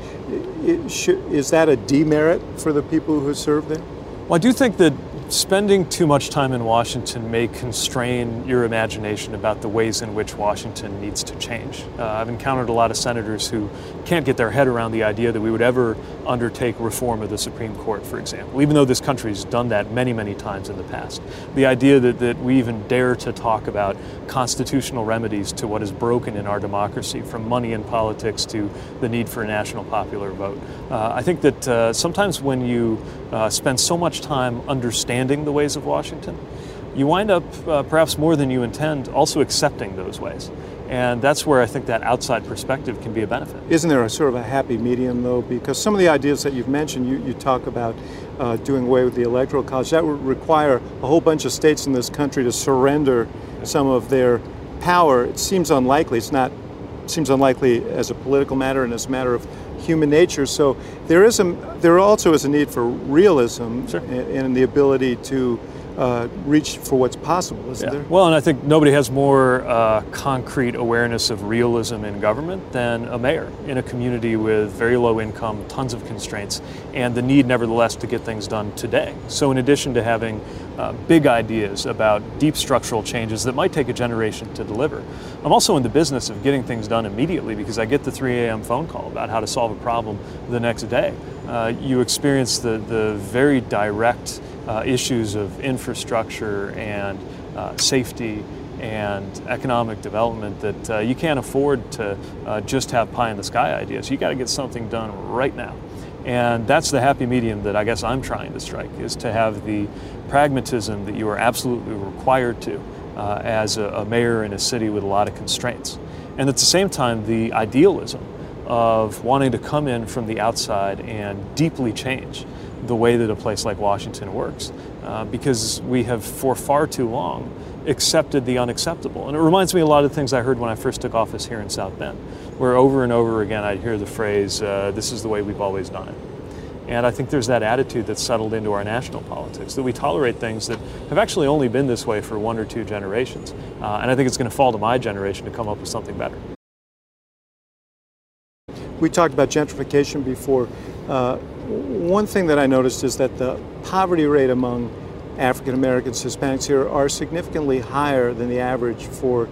it should, is that a demerit for the people who serve there? Well, I do think that spending too much time in Washington may constrain your imagination about the ways in which Washington needs to change. Uh, I've encountered a lot of senators who can't get their head around the idea that we would ever undertake reform of the Supreme Court, for example, even though this country's done that many, many times in the past. The idea that, that we even dare to talk about constitutional remedies to what is broken in our democracy, from money in politics to the need for a national popular vote. Uh, I think that uh, sometimes when you uh, spend so much time understanding the ways of Washington, you wind up, uh, perhaps more than you intend, also accepting those ways. And that's where I think that outside perspective can be a benefit. Isn't there a sort of a happy medium, though? Because some of the ideas that you've mentioned, you, you talk about uh, doing away with the Electoral College, that would require a whole bunch of states in this country to surrender some of their power. It seems unlikely. It's not, it seems unlikely as a political matter and as a matter of human nature. So there is a, there also is a need for realism. Sure. and, and the ability to uh, reach for what's possible, isn't yeah. there? Well, and I think nobody has more uh, concrete awareness of realism in government than a mayor in a community with very low income, tons of constraints, and the need, nevertheless, to get things done today. So in addition to having Uh, big ideas about deep structural changes that might take a generation to deliver, I'm also in the business of getting things done immediately because I get the three a.m. phone call about how to solve a problem the next day. Uh, you experience the, the very direct uh, issues of infrastructure and uh, safety and economic development that uh, you can't afford to uh, just have pie in the sky ideas. You got to get something done right now. And that's the happy medium that I guess I'm trying to strike, is to have the pragmatism that you are absolutely required to uh, as a, a mayor in a city with a lot of constraints. And at the same time, the idealism of wanting to come in from the outside and deeply change the way that a place like Washington works, uh, because we have for far too long accepted the unacceptable. And it reminds me a lot of things I heard when I first took office here in South Bend, where over and over again I'd hear the phrase, uh, this is the way we've always done it. And I think there's that attitude that's settled into our national politics, that we tolerate things that have actually only been this way for one or two generations. Uh, and I think it's going to fall to my generation to come up with something better. We talked about gentrification before. Uh, one thing that I noticed is that the poverty rate among African Americans, Hispanics here are significantly higher than the average for uh,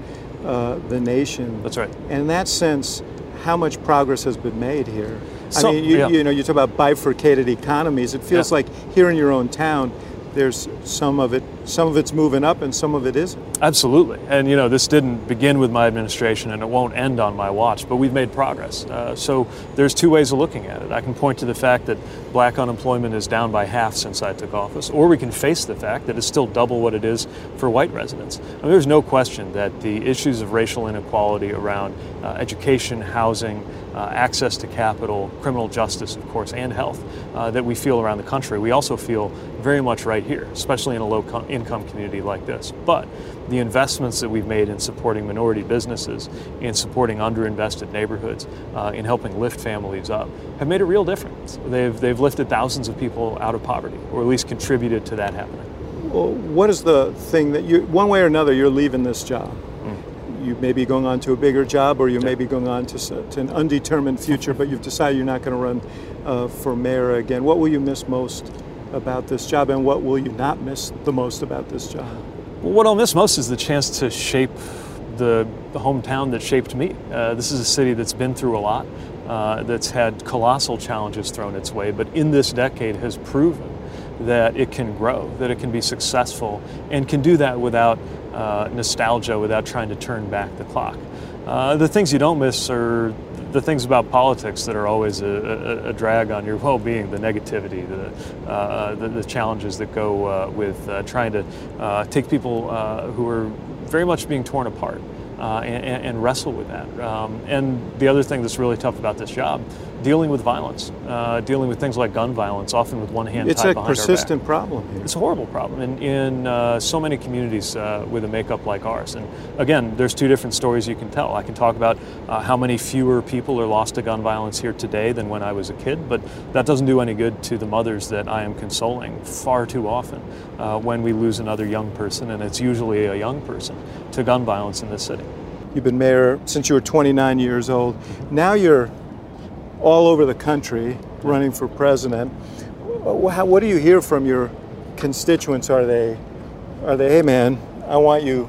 the nation. That's right. And in that sense, how much progress has been made here? So, I mean, you, yeah. you know, you talk about bifurcated economies. It feels yeah. like here in your own town, there's some of it, some of it's moving up and some of it isn't. Absolutely. And, you know, this didn't begin with my administration and it won't end on my watch, but we've made progress. Uh, so there's two ways of looking at it. I can point to the fact that black unemployment is down by half since I took office, or we can face the fact that it's still double what it is for white residents. I mean, there's no question that the issues of racial inequality around uh, education, housing, uh, access to capital, criminal justice, of course, and health uh, that we feel around the country. We also feel very much right here, especially in a low-income community like this. But the investments that we've made in supporting minority businesses, in supporting underinvested neighborhoods, uh, in helping lift families up, have made a real difference. They've, they've lifted thousands of people out of poverty, or at least contributed to that happening. Well, what is the thing that you, one way or another, you're leaving this job? Mm. You may be going on to a bigger job, or you yeah. may be going on to, to an undetermined future, but you've decided you're not going to run uh, for mayor again. What will you miss most about this job, and what will you not miss the most about this job? Well, what I'll miss most is the chance to shape the hometown that shaped me. Uh, this is a city that's been through a lot, uh, that's had colossal challenges thrown its way, but in this decade has proven that it can grow, that it can be successful, and can do that without uh, nostalgia, without trying to turn back the clock. Uh, the things you don't miss are the things about politics that are always a, a, a drag on your well-being, the negativity, the, uh, the, the challenges that go uh, with uh, trying to uh, take people uh, who are very much being torn apart uh, and, and wrestle with that. Um, and the other thing that's really tough about this job, dealing with violence, uh, dealing with things like gun violence, often with one hand tied behind our back. It's a persistent problem here. It's a horrible problem in, in uh, so many communities uh, with a makeup like ours. And again, there's two different stories you can tell. I can talk about uh, how many fewer people are lost to gun violence here today than when I was a kid, but that doesn't do any good to the mothers that I am consoling far too often uh, when we lose another young person, and it's usually a young person, to gun violence in this city. You've been mayor since you were twenty-nine years old. Now you're all over the country running for president. What do you hear from your constituents? Are they, are they, hey man, I want you,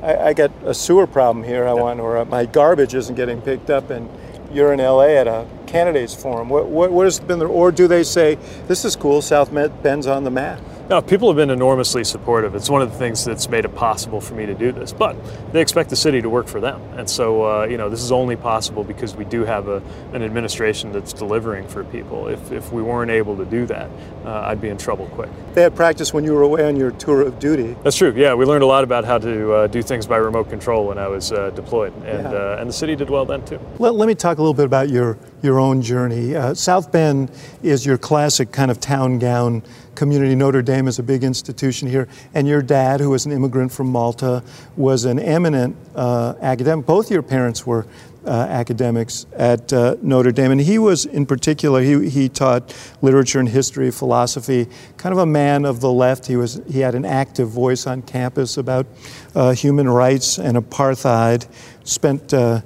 I, I got a sewer problem here, I want, or my garbage isn't getting picked up, and you're in L A at a candidates forum. What, what, what has been there, or do they say, this is cool, South Bend's on the map? No, people have been enormously supportive. It's one of the things that's made it possible for me to do this. But they expect the city to work for them. And so, uh, you know, this is only possible because we do have a, an administration that's delivering for people. If, if we weren't able to do that, uh, I'd be in trouble quick. They had practice when you were away on your tour of duty. That's true. Yeah, we learned a lot about how to uh, do things by remote control when I was uh, deployed. And, yeah. uh, and the city did well then, too. Let, let me talk a little bit about your, your own journey. Uh, South Bend is your classic kind of town gown community. Notre Dame is a big institution here, and your dad, who was an immigrant from Malta, was an eminent uh, academic. Both your parents were uh, academics at uh, Notre Dame, and he was, in particular, he he taught literature and history, philosophy. Kind of a man of the left. He was he had an active voice on campus about uh, human rights and apartheid. Spent. Uh,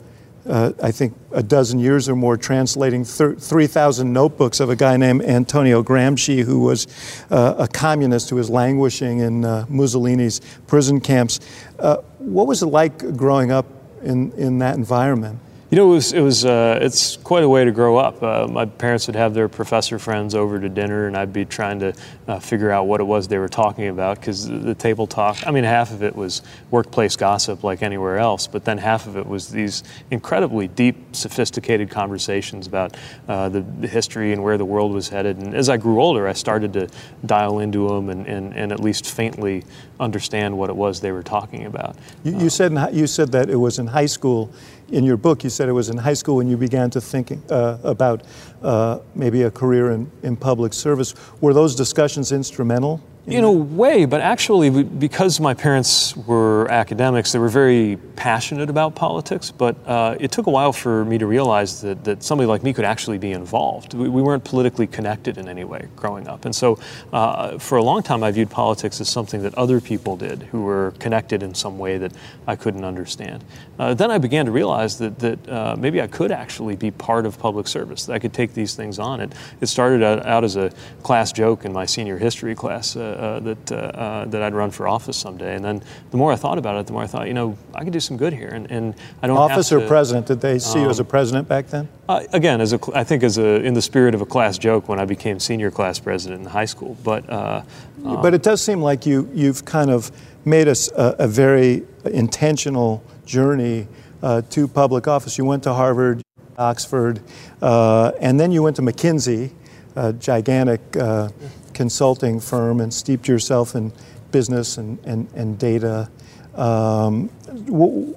Uh, I think a dozen years or more translating three thousand notebooks of a guy named Antonio Gramsci, who was uh, a communist who was languishing in uh, Mussolini's prison camps. Uh, what was it like growing up in, in that environment? You know, it was, it was, uh, it's quite a way to grow up. Uh, my parents would have their professor friends over to dinner, and I'd be trying to uh, figure out what it was they were talking about, because the, the table talk, I mean, half of it was workplace gossip like anywhere else, but then half of it was these incredibly deep, sophisticated conversations about uh, the, the history and where the world was headed. And as I grew older, I started to dial into them and, and, and at least faintly understand what it was they were talking about. You, you, um, said, you said that it was in high school. In your book, you said it was in high school when you began to think uh, about uh, maybe a career in, in public service. Were those discussions instrumental? In, in a way, but actually, because my parents were academics, they were very passionate about politics, but uh, it took a while for me to realize that, that somebody like me could actually be involved. We, we weren't politically connected in any way growing up. And so uh, for a long time, I viewed politics as something that other people did who were connected in some way that I couldn't understand. Uh, then I began to realize that, that uh, maybe I could actually be part of public service, that I could take these things on. It, it started out, out as a class joke in my senior history class. Uh, Uh, that uh, uh, that I'd run for office someday, and then the more I thought about it, the more I thought, you know, I could do some good here, and, and I don't. Office have to, or president? Did they see um, you as a president back then? Uh, again, as a, I think as a in the spirit of a class joke, when I became senior class president in high school, but uh, um, but it does seem like you you've kind of made a, a very intentional journey uh, to public office. You went to Harvard, Oxford, uh, and then you went to McKinsey, a gigantic. Uh, yeah. consulting firm, and steeped yourself in business and, and, and data. Um,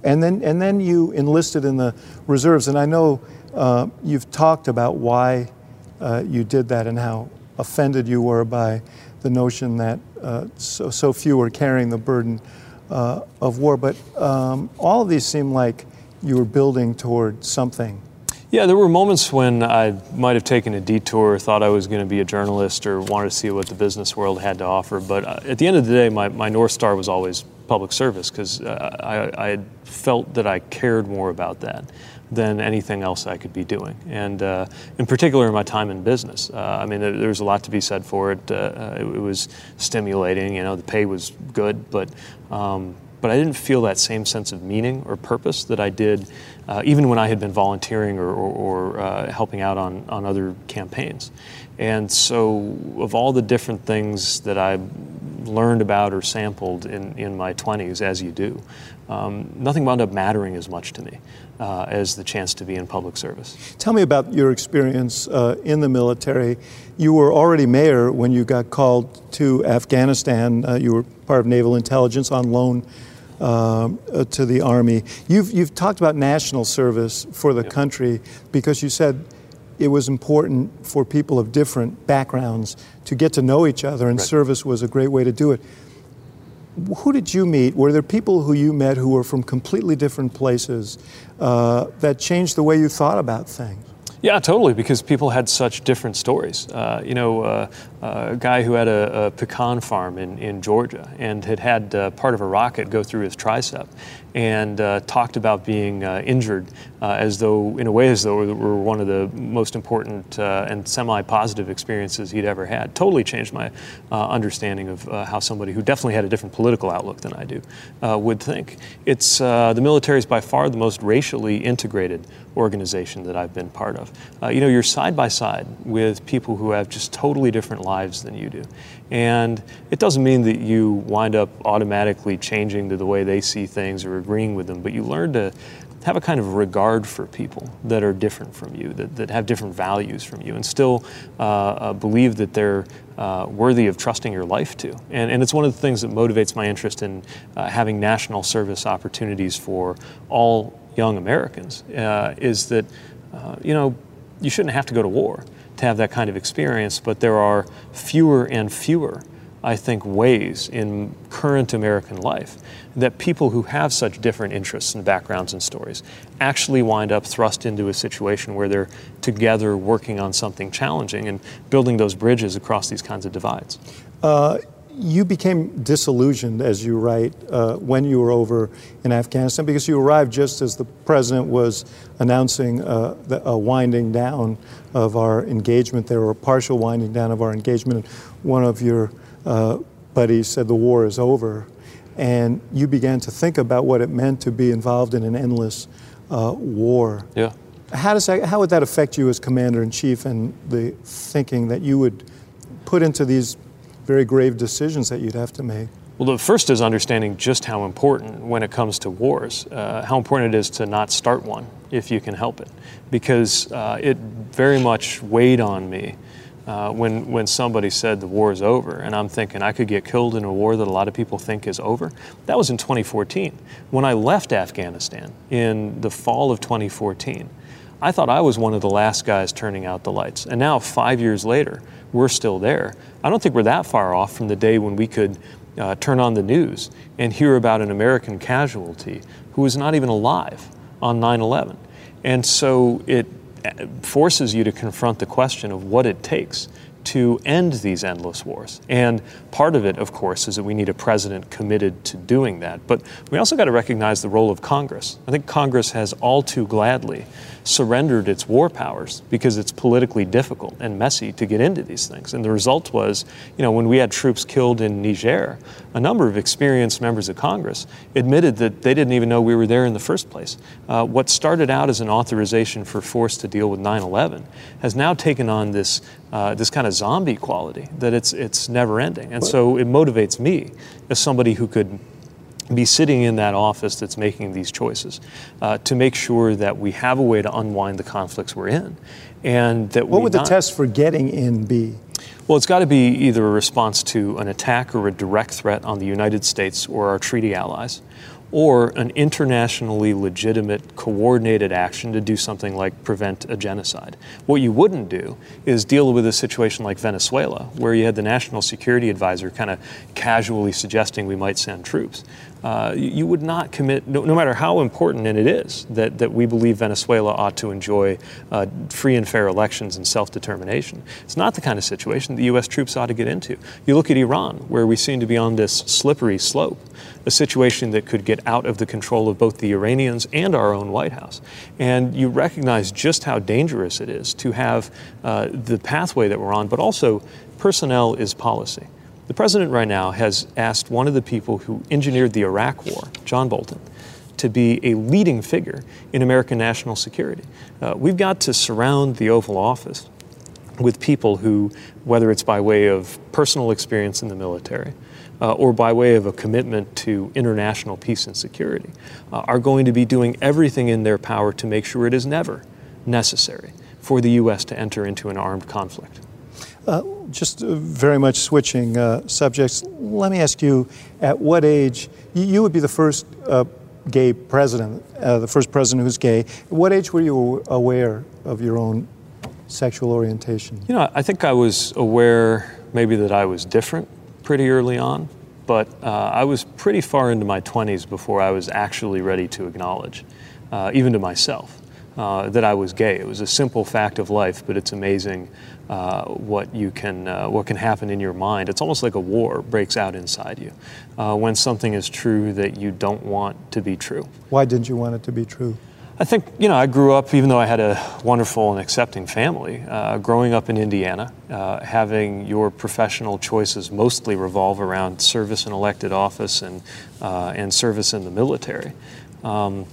and then and then you enlisted in the reserves. And I know uh, you've talked about why uh, you did that and how offended you were by the notion that uh, so, so few were carrying the burden uh, of war. But um, all of these seem like you were building toward something. Yeah, there were moments when I might have taken a detour, thought I was going to be a journalist or wanted to see what the business world had to offer. But at the end of the day, my, my North Star was always public service, because uh, I, I felt that I cared more about that than anything else I could be doing. And uh, in particular, in my time in business. Uh, I mean, there, there was a lot to be said for it. Uh, it. It was stimulating. You know, the pay was good, but um, but I didn't feel that same sense of meaning or purpose that I did Uh, even when I had been volunteering or, or, or uh, helping out on, on other campaigns. And so of all the different things that I learned about or sampled in, in my twenties, as you do, um, nothing wound up mattering as much to me uh, as the chance to be in public service. Tell me about your experience uh, in the military. You were already mayor when you got called to Afghanistan. Uh, you were part of Naval Intelligence on loan Uh, to the Army. You've you've talked about national service for the yep. country, because you said it was important for people of different backgrounds to get to know each other, and right. service was a great way to do it. Who did you meet? Were there people who you met who were from completely different places uh, that changed the way you thought about things? Yeah, totally, because people had such different stories. Uh, you know, uh, uh, a guy who had a, a pecan farm in, in Georgia and had had uh, part of a rocket go through his tricep, and uh, talked about being uh, injured uh, as though, in a way, as though it were one of the most important uh, and semi-positive experiences he'd ever had. Totally changed my uh, understanding of uh, how somebody who definitely had a different political outlook than I do uh, would think. It's uh, the military is by far the most racially integrated organization that I've been part of. Uh, you know, you're side by side with people who have just totally different lives than you do. And it doesn't mean that you wind up automatically changing to the way they see things or agreeing with them, but you learn to have a kind of regard for people that are different from you, that, that have different values from you, and still uh, uh, believe that they're Uh, worthy of trusting your life to. And, and it's one of the things that motivates my interest in uh, having national service opportunities for all young Americans, uh, is that, uh, you know, you shouldn't have to go to war to have that kind of experience, but there are fewer and fewer, I think, ways in current American life that people who have such different interests and backgrounds and stories actually wind up thrust into a situation where they're together working on something challenging and building those bridges across these kinds of divides. Uh, you became disillusioned, as you write, uh, when you were over in Afghanistan, because you arrived just as the president was announcing uh, the, a winding down of our engagement there, or a partial winding down of our engagement. One of your Uh, buddy said the war is over, and you began to think about what it meant to be involved in an endless uh, war. Yeah. How does that, how would that affect you as commander-in-chief, and the thinking that you would put into these very grave decisions that you'd have to make? Well, the first is understanding just how important, when it comes to wars, uh, how important it is to not start one if you can help it, because uh, it very much weighed on me. Uh, when when somebody said the war is over, and I'm thinking I could get killed in a war that a lot of people think is over. That was in twenty fourteen. When I left Afghanistan in the fall of twenty fourteen, I thought I was one of the last guys turning out the lights. And now, five years later, we're still there. I don't think we're that far off from the day when we could uh, turn on the news and hear about an American casualty who was not even alive on nine eleven. And so it forces you to confront the question of what it takes to end these endless wars. And part of it, of course, is that we need a president committed to doing that. But we also got to recognize the role of Congress. I think Congress has all too gladly surrendered its war powers because it's politically difficult and messy to get into these things. And the result was, you know, when we had troops killed in Niger, a number of experienced members of Congress admitted that they didn't even know we were there in the first place. Uh, what started out as an authorization for force to deal with nine eleven has now taken on this Uh, this kind of zombie quality, that it's it's never ending. And so it motivates me as somebody who could be sitting in that office that's making these choices uh, to make sure that we have a way to unwind the conflicts we're in. And that what we would not, the test for getting in be? Well, it's got to be either a response to an attack or a direct threat on the United States or our treaty allies, or an internationally legitimate coordinated action to do something like prevent a genocide. What you wouldn't do is deal with a situation like Venezuela, where you had the National Security Advisor kind of casually suggesting we might send troops. Uh, you would not commit, no, no matter how important, and it is, that, that we believe Venezuela ought to enjoy uh, free and fair elections and self-determination. It's not the kind of situation the U S troops ought to get into. You look at Iran, where we seem to be on this slippery slope, a situation that could get out of the control of both the Iranians and our own White House. And you recognize just how dangerous it is to have uh, the pathway that we're on, but also personnel is policy. The president right now has asked one of the people who engineered the Iraq war, John Bolton, to be a leading figure in American national security. Uh, we've got to surround the Oval Office with people who, whether it's by way of personal experience in the military, Uh, or by way of a commitment to international peace and security, uh, are going to be doing everything in their power to make sure it is never necessary for the U S to enter into an armed conflict. Uh, just uh, very much switching uh, subjects, let me ask you, at what age, you, you would be the first uh, gay president, uh, the first president who's gay. At what age were you aware of your own sexual orientation? You know, I think I was aware maybe that I was different pretty early on, but uh, I was pretty far into my twenties before I was actually ready to acknowledge, uh, even to myself, uh, that I was gay. It was a simple fact of life, but it's amazing uh, what you can, uh, what can happen in your mind. It's almost like a war breaks out inside you uh, when something is true that you don't want to be true. Why didn't you want it to be true? I think, you know, I grew up, even though I had a wonderful and accepting family, uh, growing up in Indiana, uh, having your professional choices mostly revolve around service in elected office and, uh, and service in the military, um,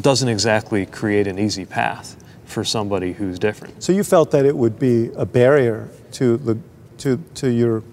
doesn't exactly create an easy path for somebody who's different. So you felt that it would be a barrier to the, to, to your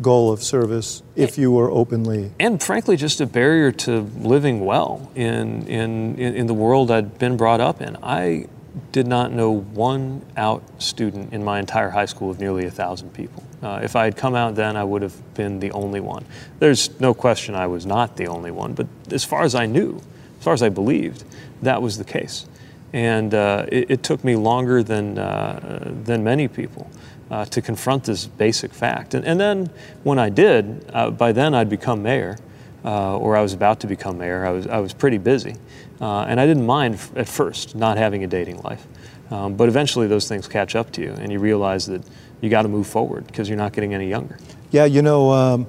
goal of service if you were openly, and frankly just a barrier to living well in in in the world I'd been brought up in. I did not know one out student in my entire high school of nearly a thousand people. Uh, if I had come out then, I would have been the only one. There's no question I was not the only one, but as far as I knew, as far as I believed, that was the case. And uh, it, it took me longer than uh, than many people Uh, to confront this basic fact. And, and then when I did, uh, by then I'd become mayor, uh, or I was about to become mayor. I was, I was pretty busy. Uh, and I didn't mind f- at first not having a dating life. Um, but eventually those things catch up to you and you realize that you got to move forward because you're not getting any younger. Yeah, you know, um,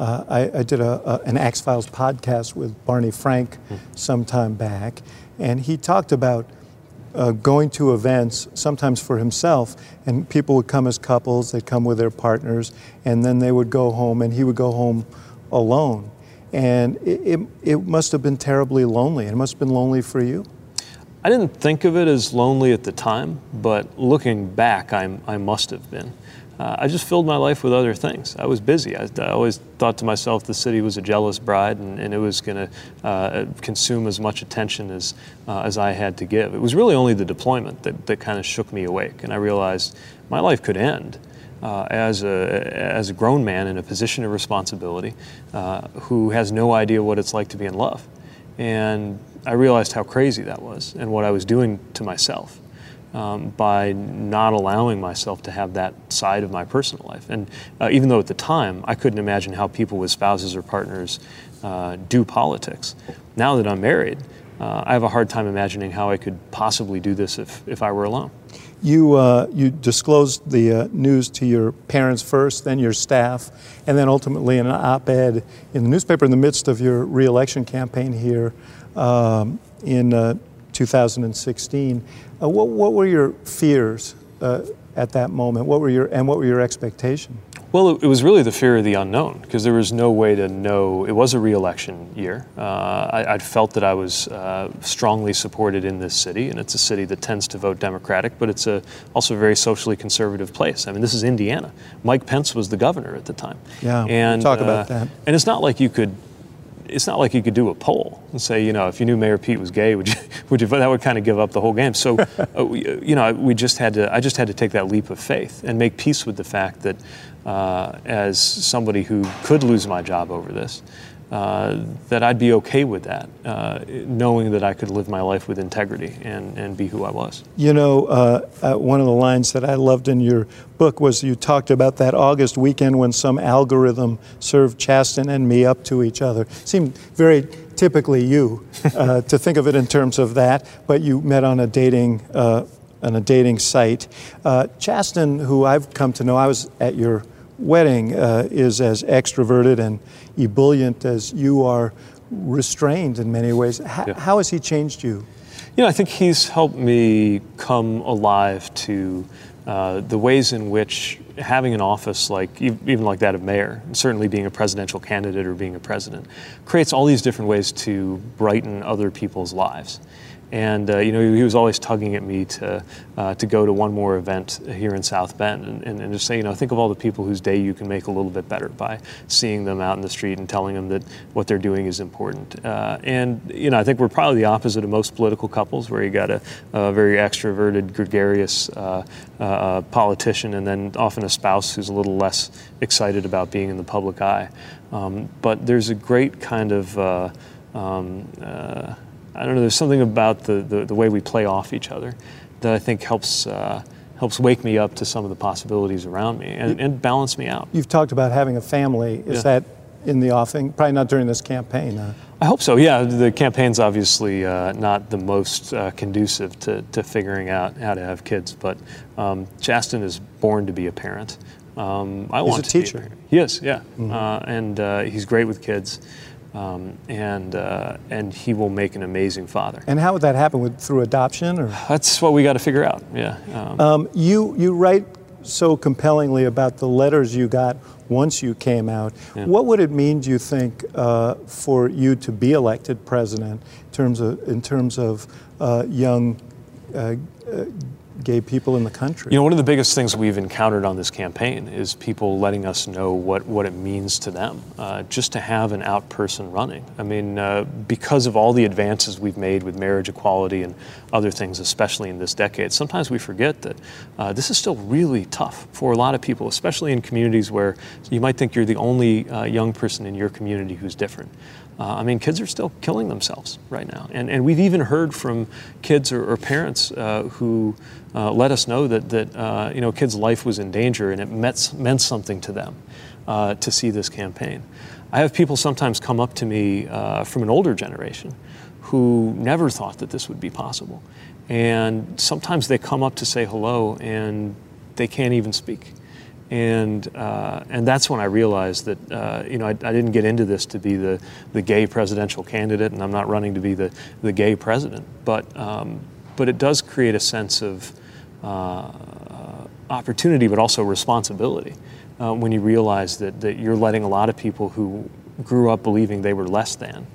uh, I, I did a, a, an Axe Files podcast with Barney Frank hmm. some time back, and he talked about Uh, going to events, sometimes for himself, and people would come as couples, they'd come with their partners, and then they would go home, and he would go home alone. And it, it, it must have been terribly lonely. It must have been lonely for you. I didn't think of it as lonely at the time, but looking back, I'm, I must have been. Uh, I just filled my life with other things. I was busy. I, I always thought to myself the city was a jealous bride and, and it was going to uh, consume as much attention as uh, as I had to give. It was really only the deployment that, that kind of shook me awake, and I realized my life could end uh, as, a, as a grown man in a position of responsibility uh, who has no idea what it's like to be in love. And I realized how crazy that was and what I was doing to myself. Um, by not allowing myself to have that side of my personal life. And uh, even though at the time, I couldn't imagine how people with spouses or partners uh, do politics. Now that I'm married, uh, I have a hard time imagining how I could possibly do this if, if I were alone. You uh, you disclosed the uh, news to your parents first, then your staff, and then ultimately in an op-ed in the newspaper in the midst of your re-election campaign here um, in uh, two thousand sixteen. Uh, what, what were your fears uh, at that moment? What were your and what were your expectations? Well, it, it was really the fear of the unknown because there was no way to know. It was a re-election year. Uh, I, I felt that I was uh, strongly supported in this city, and it's a city that tends to vote Democratic, but it's a, also a very socially conservative place. I mean, this is Indiana. Mike Pence was the governor at the time. Yeah, and, we'll talk about uh, that. And it's not like you could it's not like you could do a poll and say, you know, if you knew Mayor Pete was gay, would you, would you, that would kind of give up the whole game. So, uh, we, you know, we just had to, I just had to take that leap of faith and make peace with the fact that uh, as somebody who could lose my job over this, uh, that I'd be okay with that, uh, knowing that I could live my life with integrity and, and be who I was. You know, uh, uh, one of the lines that I loved in your book was you talked about that August weekend when some algorithm served Chasten and me up to each other. Seemed very typically you uh, to think of it in terms of that, but you met on a dating uh, on a dating site. Uh, Chasten, who I've come to know, I was at your wedding, uh, is as extroverted and ebullient as you are, restrained in many ways. H- yeah. How has he changed you? You know, I think he's helped me come alive to uh, the ways in which having an office like even like that of mayor, and certainly being a presidential candidate or being a president, creates all these different ways to brighten other people's lives. And, uh, you know, he was always tugging at me to uh, to go to one more event here in South Bend and, and, and just say, you know, think of all the people whose day you can make a little bit better by seeing them out in the street and telling them that what they're doing is important. Uh, and, you know, I think we're probably the opposite of most political couples, where you got a, a very extroverted, gregarious uh, uh, politician and then often a spouse who's a little less excited about being in the public eye. Um, but there's a great kind of... Uh, um, uh, I don't know, there's something about the, the, the way we play off each other that I think helps uh, helps wake me up to some of the possibilities around me and, and balance me out. You've talked about having a family. Is yeah. that in the offing? Probably not during this campaign, huh? I hope so, yeah. The campaign's obviously uh, not the most uh, conducive to, to figuring out how to have kids, but um, Chasten is born to be a parent. Um, I he's want a to teacher. Be a parent. He is, yeah. Mm-hmm. Uh, and uh, he's great with kids. Um, and uh, and he will make an amazing father. And how would that happen? With, through adoption, or that's what we got to figure out. Yeah. Um, um, you you write so compellingly about the letters you got once you came out. Yeah. What would it mean, do you think, uh, for you to be elected president in terms of in terms of uh, young uh, uh, gay people in the country? You know, one of the biggest things we've encountered on this campaign is people letting us know what, what it means to them, uh, just to have an out person running. I mean, uh, because of all the advances we've made with marriage equality and other things, especially in this decade, sometimes we forget that uh, this is still really tough for a lot of people, especially in communities where you might think you're the only uh, young person in your community who's different. Uh, I mean, kids are still killing themselves right now. And and we've even heard from kids or, or parents uh, who uh, let us know that, that uh, you know, a kid's life was in danger and it meant, meant something to them uh, to see this campaign. I have people sometimes come up to me uh, from an older generation who never thought that this would be possible. And sometimes they come up to say hello and they can't even speak. And uh, and that's when I realized that, uh, you know, I, I didn't get into this to be the, the gay presidential candidate, and I'm not running to be the, the gay president. But um, but it does create a sense of uh, opportunity, but also responsibility uh, when you realize that, that you're letting a lot of people who grew up believing they were less than,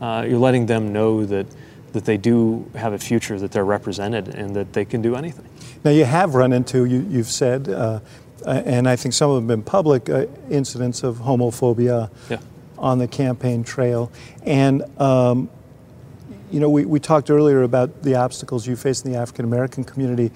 uh, you're letting them know that, that they do have a future, that they're represented, and that they can do anything. Now, you have run into, you, you've said, uh, Uh, and I think some of them have been public, uh, incidents of homophobia yeah. on the campaign trail. And, um, you know, we, we talked earlier about the obstacles you face in the African-American community.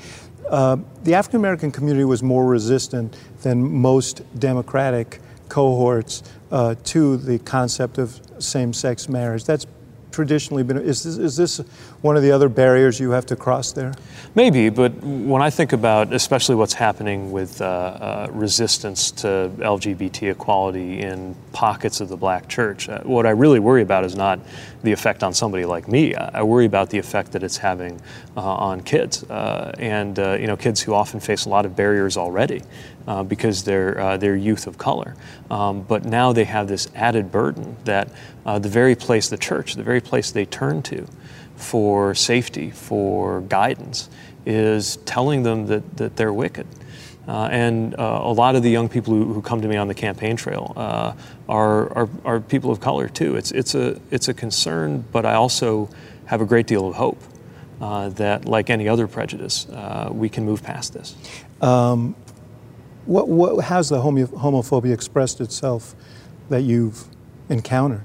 Uh, the African-American community was more resistant than most Democratic cohorts uh, to the concept of same-sex marriage. That's traditionally been, is this, is this one of the other barriers you have to cross there? Maybe, but when I think about especially what's happening with uh, uh, resistance to L G B T equality in pockets of the black church, uh, what I really worry about is not the effect on somebody like me. I, I worry about the effect that it's having uh, on kids uh, and, uh, you know, kids who often face a lot of barriers already uh, because they're, uh, they're youth of color. Um, but now they have this added burden that uh, the very place, the church, the very place they turn to for safety, for guidance, is telling them that, that they're wicked. Uh, and uh, a lot of the young people who, who come to me on the campaign trail uh, are, are are people of color too. It's it's a it's a concern, but I also have a great deal of hope uh, that, like any other prejudice, uh, we can move past this. Um, what what how's the homo- homophobia expressed itself that you've encountered?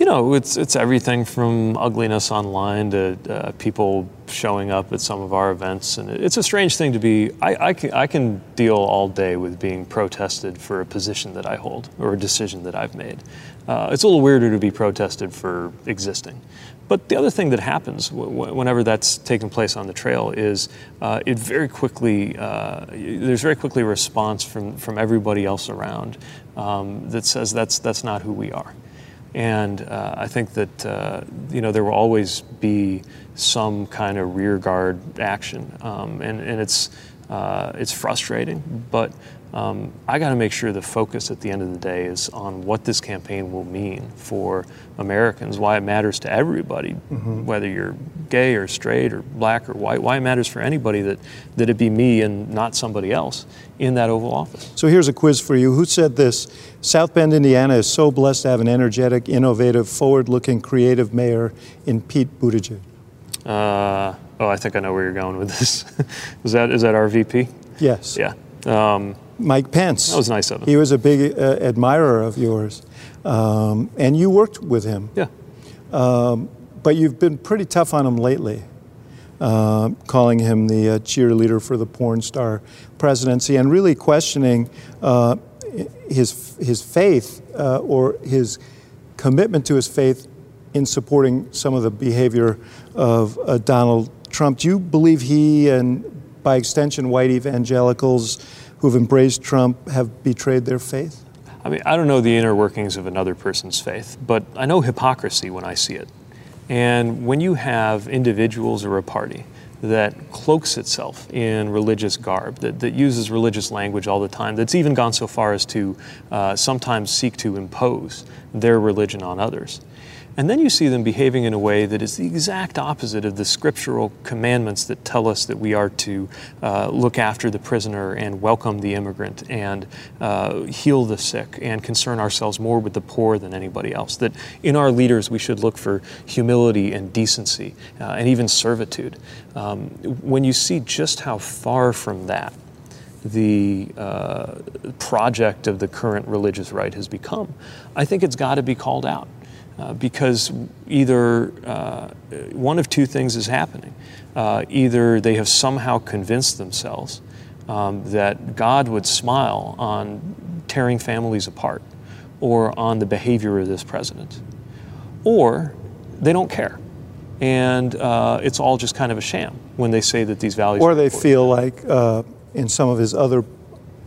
You know, it's it's everything from ugliness online to uh, people showing up at some of our events, and it's a strange thing to be. I, I, can, I can deal all day with being protested for a position that I hold or a decision that I've made. Uh, it's a little weirder to be protested for existing. But the other thing that happens w whenever that's taking place on the trail is uh, it very quickly, uh, there's very quickly a response from, from everybody else around um, that says that's, that's not who we are. And uh, I think that, uh, you know, there will always be some kind of rearguard action. Um, and, and it's, uh, it's frustrating, but um, I got to make sure the focus at the end of the day is on what this campaign will mean for Americans, why it matters to everybody, mm-hmm. whether you're gay or straight or black or white, why it matters for anybody that, that it be me and not somebody else in that Oval Office. So here's a quiz for you. Who said this? South Bend, Indiana is so blessed to have an energetic, innovative, forward-looking, creative mayor in Pete Buttigieg. Uh, oh, I think I know where you're going with this. is that is that our V P? Yes. Yeah. Um, Mike Pence. That was nice of him. He was a big uh, admirer of yours, um, and you worked with him. Yeah. Um, but you've been pretty tough on him lately, uh, calling him the uh, cheerleader for the porn star presidency, and really questioning uh, his his faith uh, or his commitment to his faith in supporting some of the behavior of uh, Donald Trump. Do you believe he and, by extension, white evangelicals who've embraced Trump have betrayed their faith? I mean, I don't know the inner workings of another person's faith, but I know hypocrisy when I see it. And when you have individuals or a party that cloaks itself in religious garb, that, that uses religious language all the time, that's even gone so far as to uh, sometimes seek to impose their religion on others. And then you see them behaving in a way that is the exact opposite of the scriptural commandments that tell us that we are to uh, look after the prisoner and welcome the immigrant and uh, heal the sick and concern ourselves more with the poor than anybody else. That in our leaders we should look for humility and decency uh, and even servitude. Um, when you see just how far from that the uh, project of the current religious right has become, I think it's got to be called out. Uh, because either uh, one of two things is happening. Uh, either they have somehow convinced themselves um, that God would smile on tearing families apart or on the behavior of this president, or they don't care. And uh, it's all just kind of a sham when they say that these values Or they feel like uh, in some of his other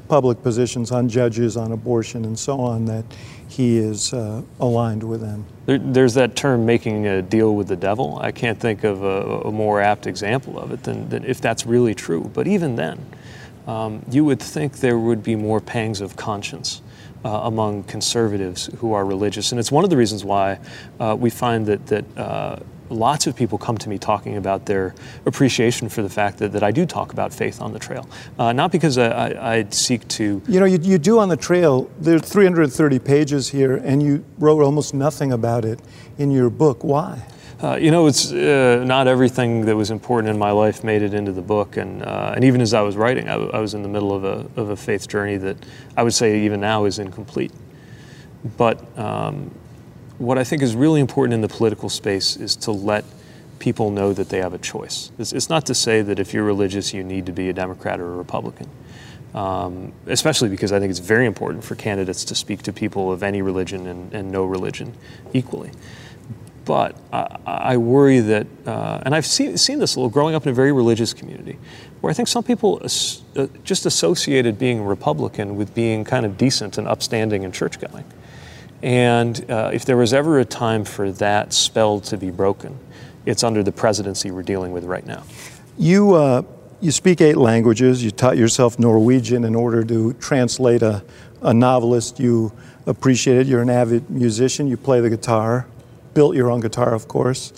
public positions on judges, on abortion, and so on, that he is uh, aligned with them. There, there's that term, making a deal with the devil. I can't think of a, a more apt example of it than, than if that's really true. But even then, um, you would think there would be more pangs of conscience uh, among conservatives who are religious. And it's one of the reasons why uh, we find that, that uh, lots of people come to me talking about their appreciation for the fact that, that I do talk about faith on the trail. Uh, not because I, I, I seek to... You know, you, you do on the trail. There's three hundred thirty pages here, and you wrote almost nothing about it in your book. Why? Uh, you know, it's uh, not everything that was important in my life made it into the book. And uh, and even as I was writing, I, I was in the middle of a, of a faith journey that I would say even now is incomplete. But... Um, What I think is really important in the political space is to let people know that they have a choice. It's, it's not to say that if you're religious, you need to be a Democrat or a Republican, um, especially because I think it's very important for candidates to speak to people of any religion and, and no religion equally. But I, I worry that, uh, and I've see, seen this a little growing up in a very religious community, where I think some people as, uh, just associated being Republican with being kind of decent and upstanding and church-going. And uh, if there was ever a time for that spell to be broken, it's under the presidency we're dealing with right now. You uh, you speak eight languages. You taught yourself Norwegian in order to translate a, a novelist. You appreciate it. You're an avid musician. You play the guitar, built your own guitar, of course.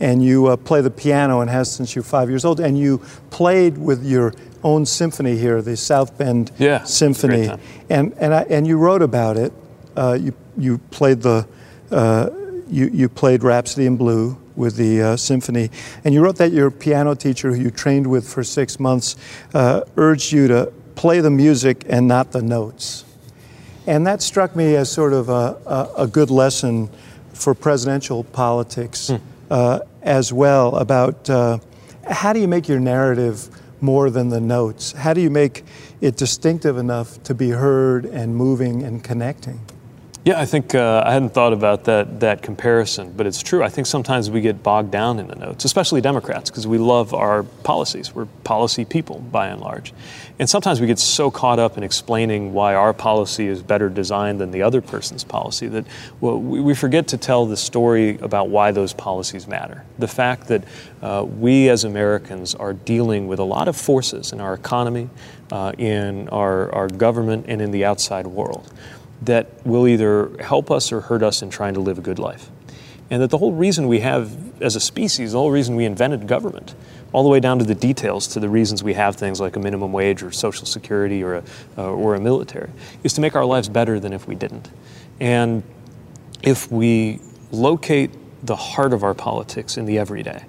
And you uh, play the piano and has since you're five years old. And you played with your own symphony here, the South Bend yeah, Symphony. And and I, and you wrote about it. Uh, you you played the uh, you you played Rhapsody in Blue with the uh, symphony, and you wrote that your piano teacher, who you trained with for six months, uh, urged you to play the music and not the notes, and that struck me as sort of a a, a good lesson for presidential politics mm. uh, as well about uh, how do you make your narrative more than the notes? How do you make it distinctive enough to be heard and moving and connecting? Yeah, I think uh, I hadn't thought about that that comparison, but it's true. I think sometimes we get bogged down in the notes, especially Democrats, because we love our policies. We're policy people, by and large. And sometimes we get so caught up in explaining why our policy is better designed than the other person's policy that well, we, we forget to tell the story about why those policies matter. The fact that uh, we as Americans are dealing with a lot of forces in our economy, uh, in our, our government, and in the outside world that will either help us or hurt us in trying to live a good life. And that the whole reason we have, as a species, the whole reason we invented government, all the way down to the details, to the reasons we have things like a minimum wage or social security or a, uh, or a military, is to make our lives better than if we didn't. And if we locate the heart of our politics in the everyday,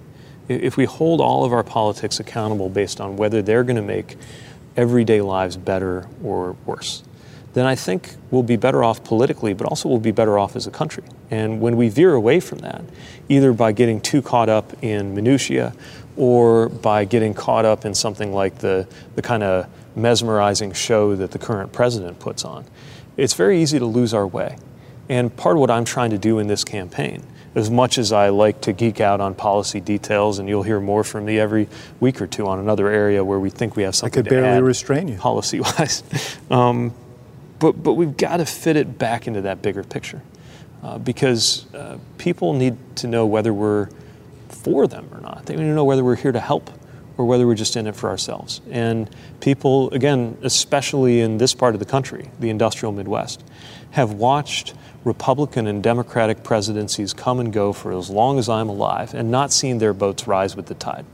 if we hold all of our politics accountable based on whether they're going to make everyday lives better or worse, then I think we'll be better off politically, but also we'll be better off as a country. And when we veer away from that, either by getting too caught up in minutiae or by getting caught up in something like the, the kind of mesmerizing show that the current president puts on, it's very easy to lose our way. And part of what I'm trying to do in this campaign, as much as I like to geek out on policy details, and you'll hear more from me every week or two on another area where we think we have something to add. I could barely restrain you. Policy-wise. um, But, but we've got to fit it back into that bigger picture uh, because uh, people need to know whether we're for them or not. They need to know whether we're here to help or whether we're just in it for ourselves. And people, again, especially in this part of the country, the industrial Midwest, have watched Republican and Democratic presidencies come and go for as long as I'm alive and not seen their boats rise with the tide.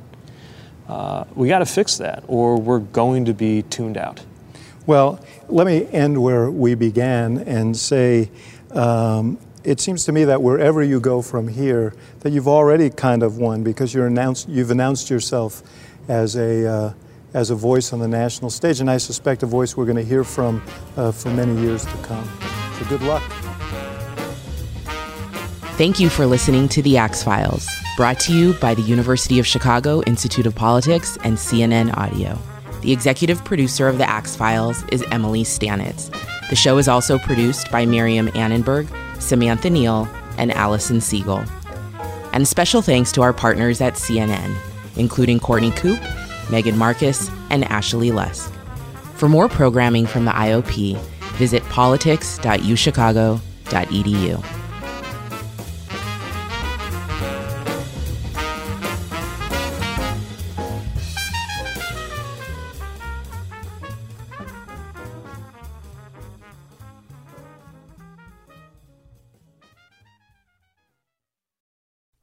Uh, we got to fix that or we're going to be tuned out. Well, let me end where we began and say um, it seems to me that wherever you go from here, that you've already kind of won because you're announced, you've announced yourself as a, uh, as a voice on the national stage, and I suspect a voice we're going to hear from uh, for many years to come. So good luck. Thank you for listening to The Axe Files, brought to you by the University of Chicago Institute of Politics and C N N Audio. The executive producer of The Axe Files is Emily Stanitz. The show is also produced by Miriam Annenberg, Samantha Neal, and Allison Siegel. And special thanks to our partners at C N N, including Courtney Koop, Megan Marcus, and Ashley Lusk. For more programming from the I O P, visit politics dot u chicago dot e d u.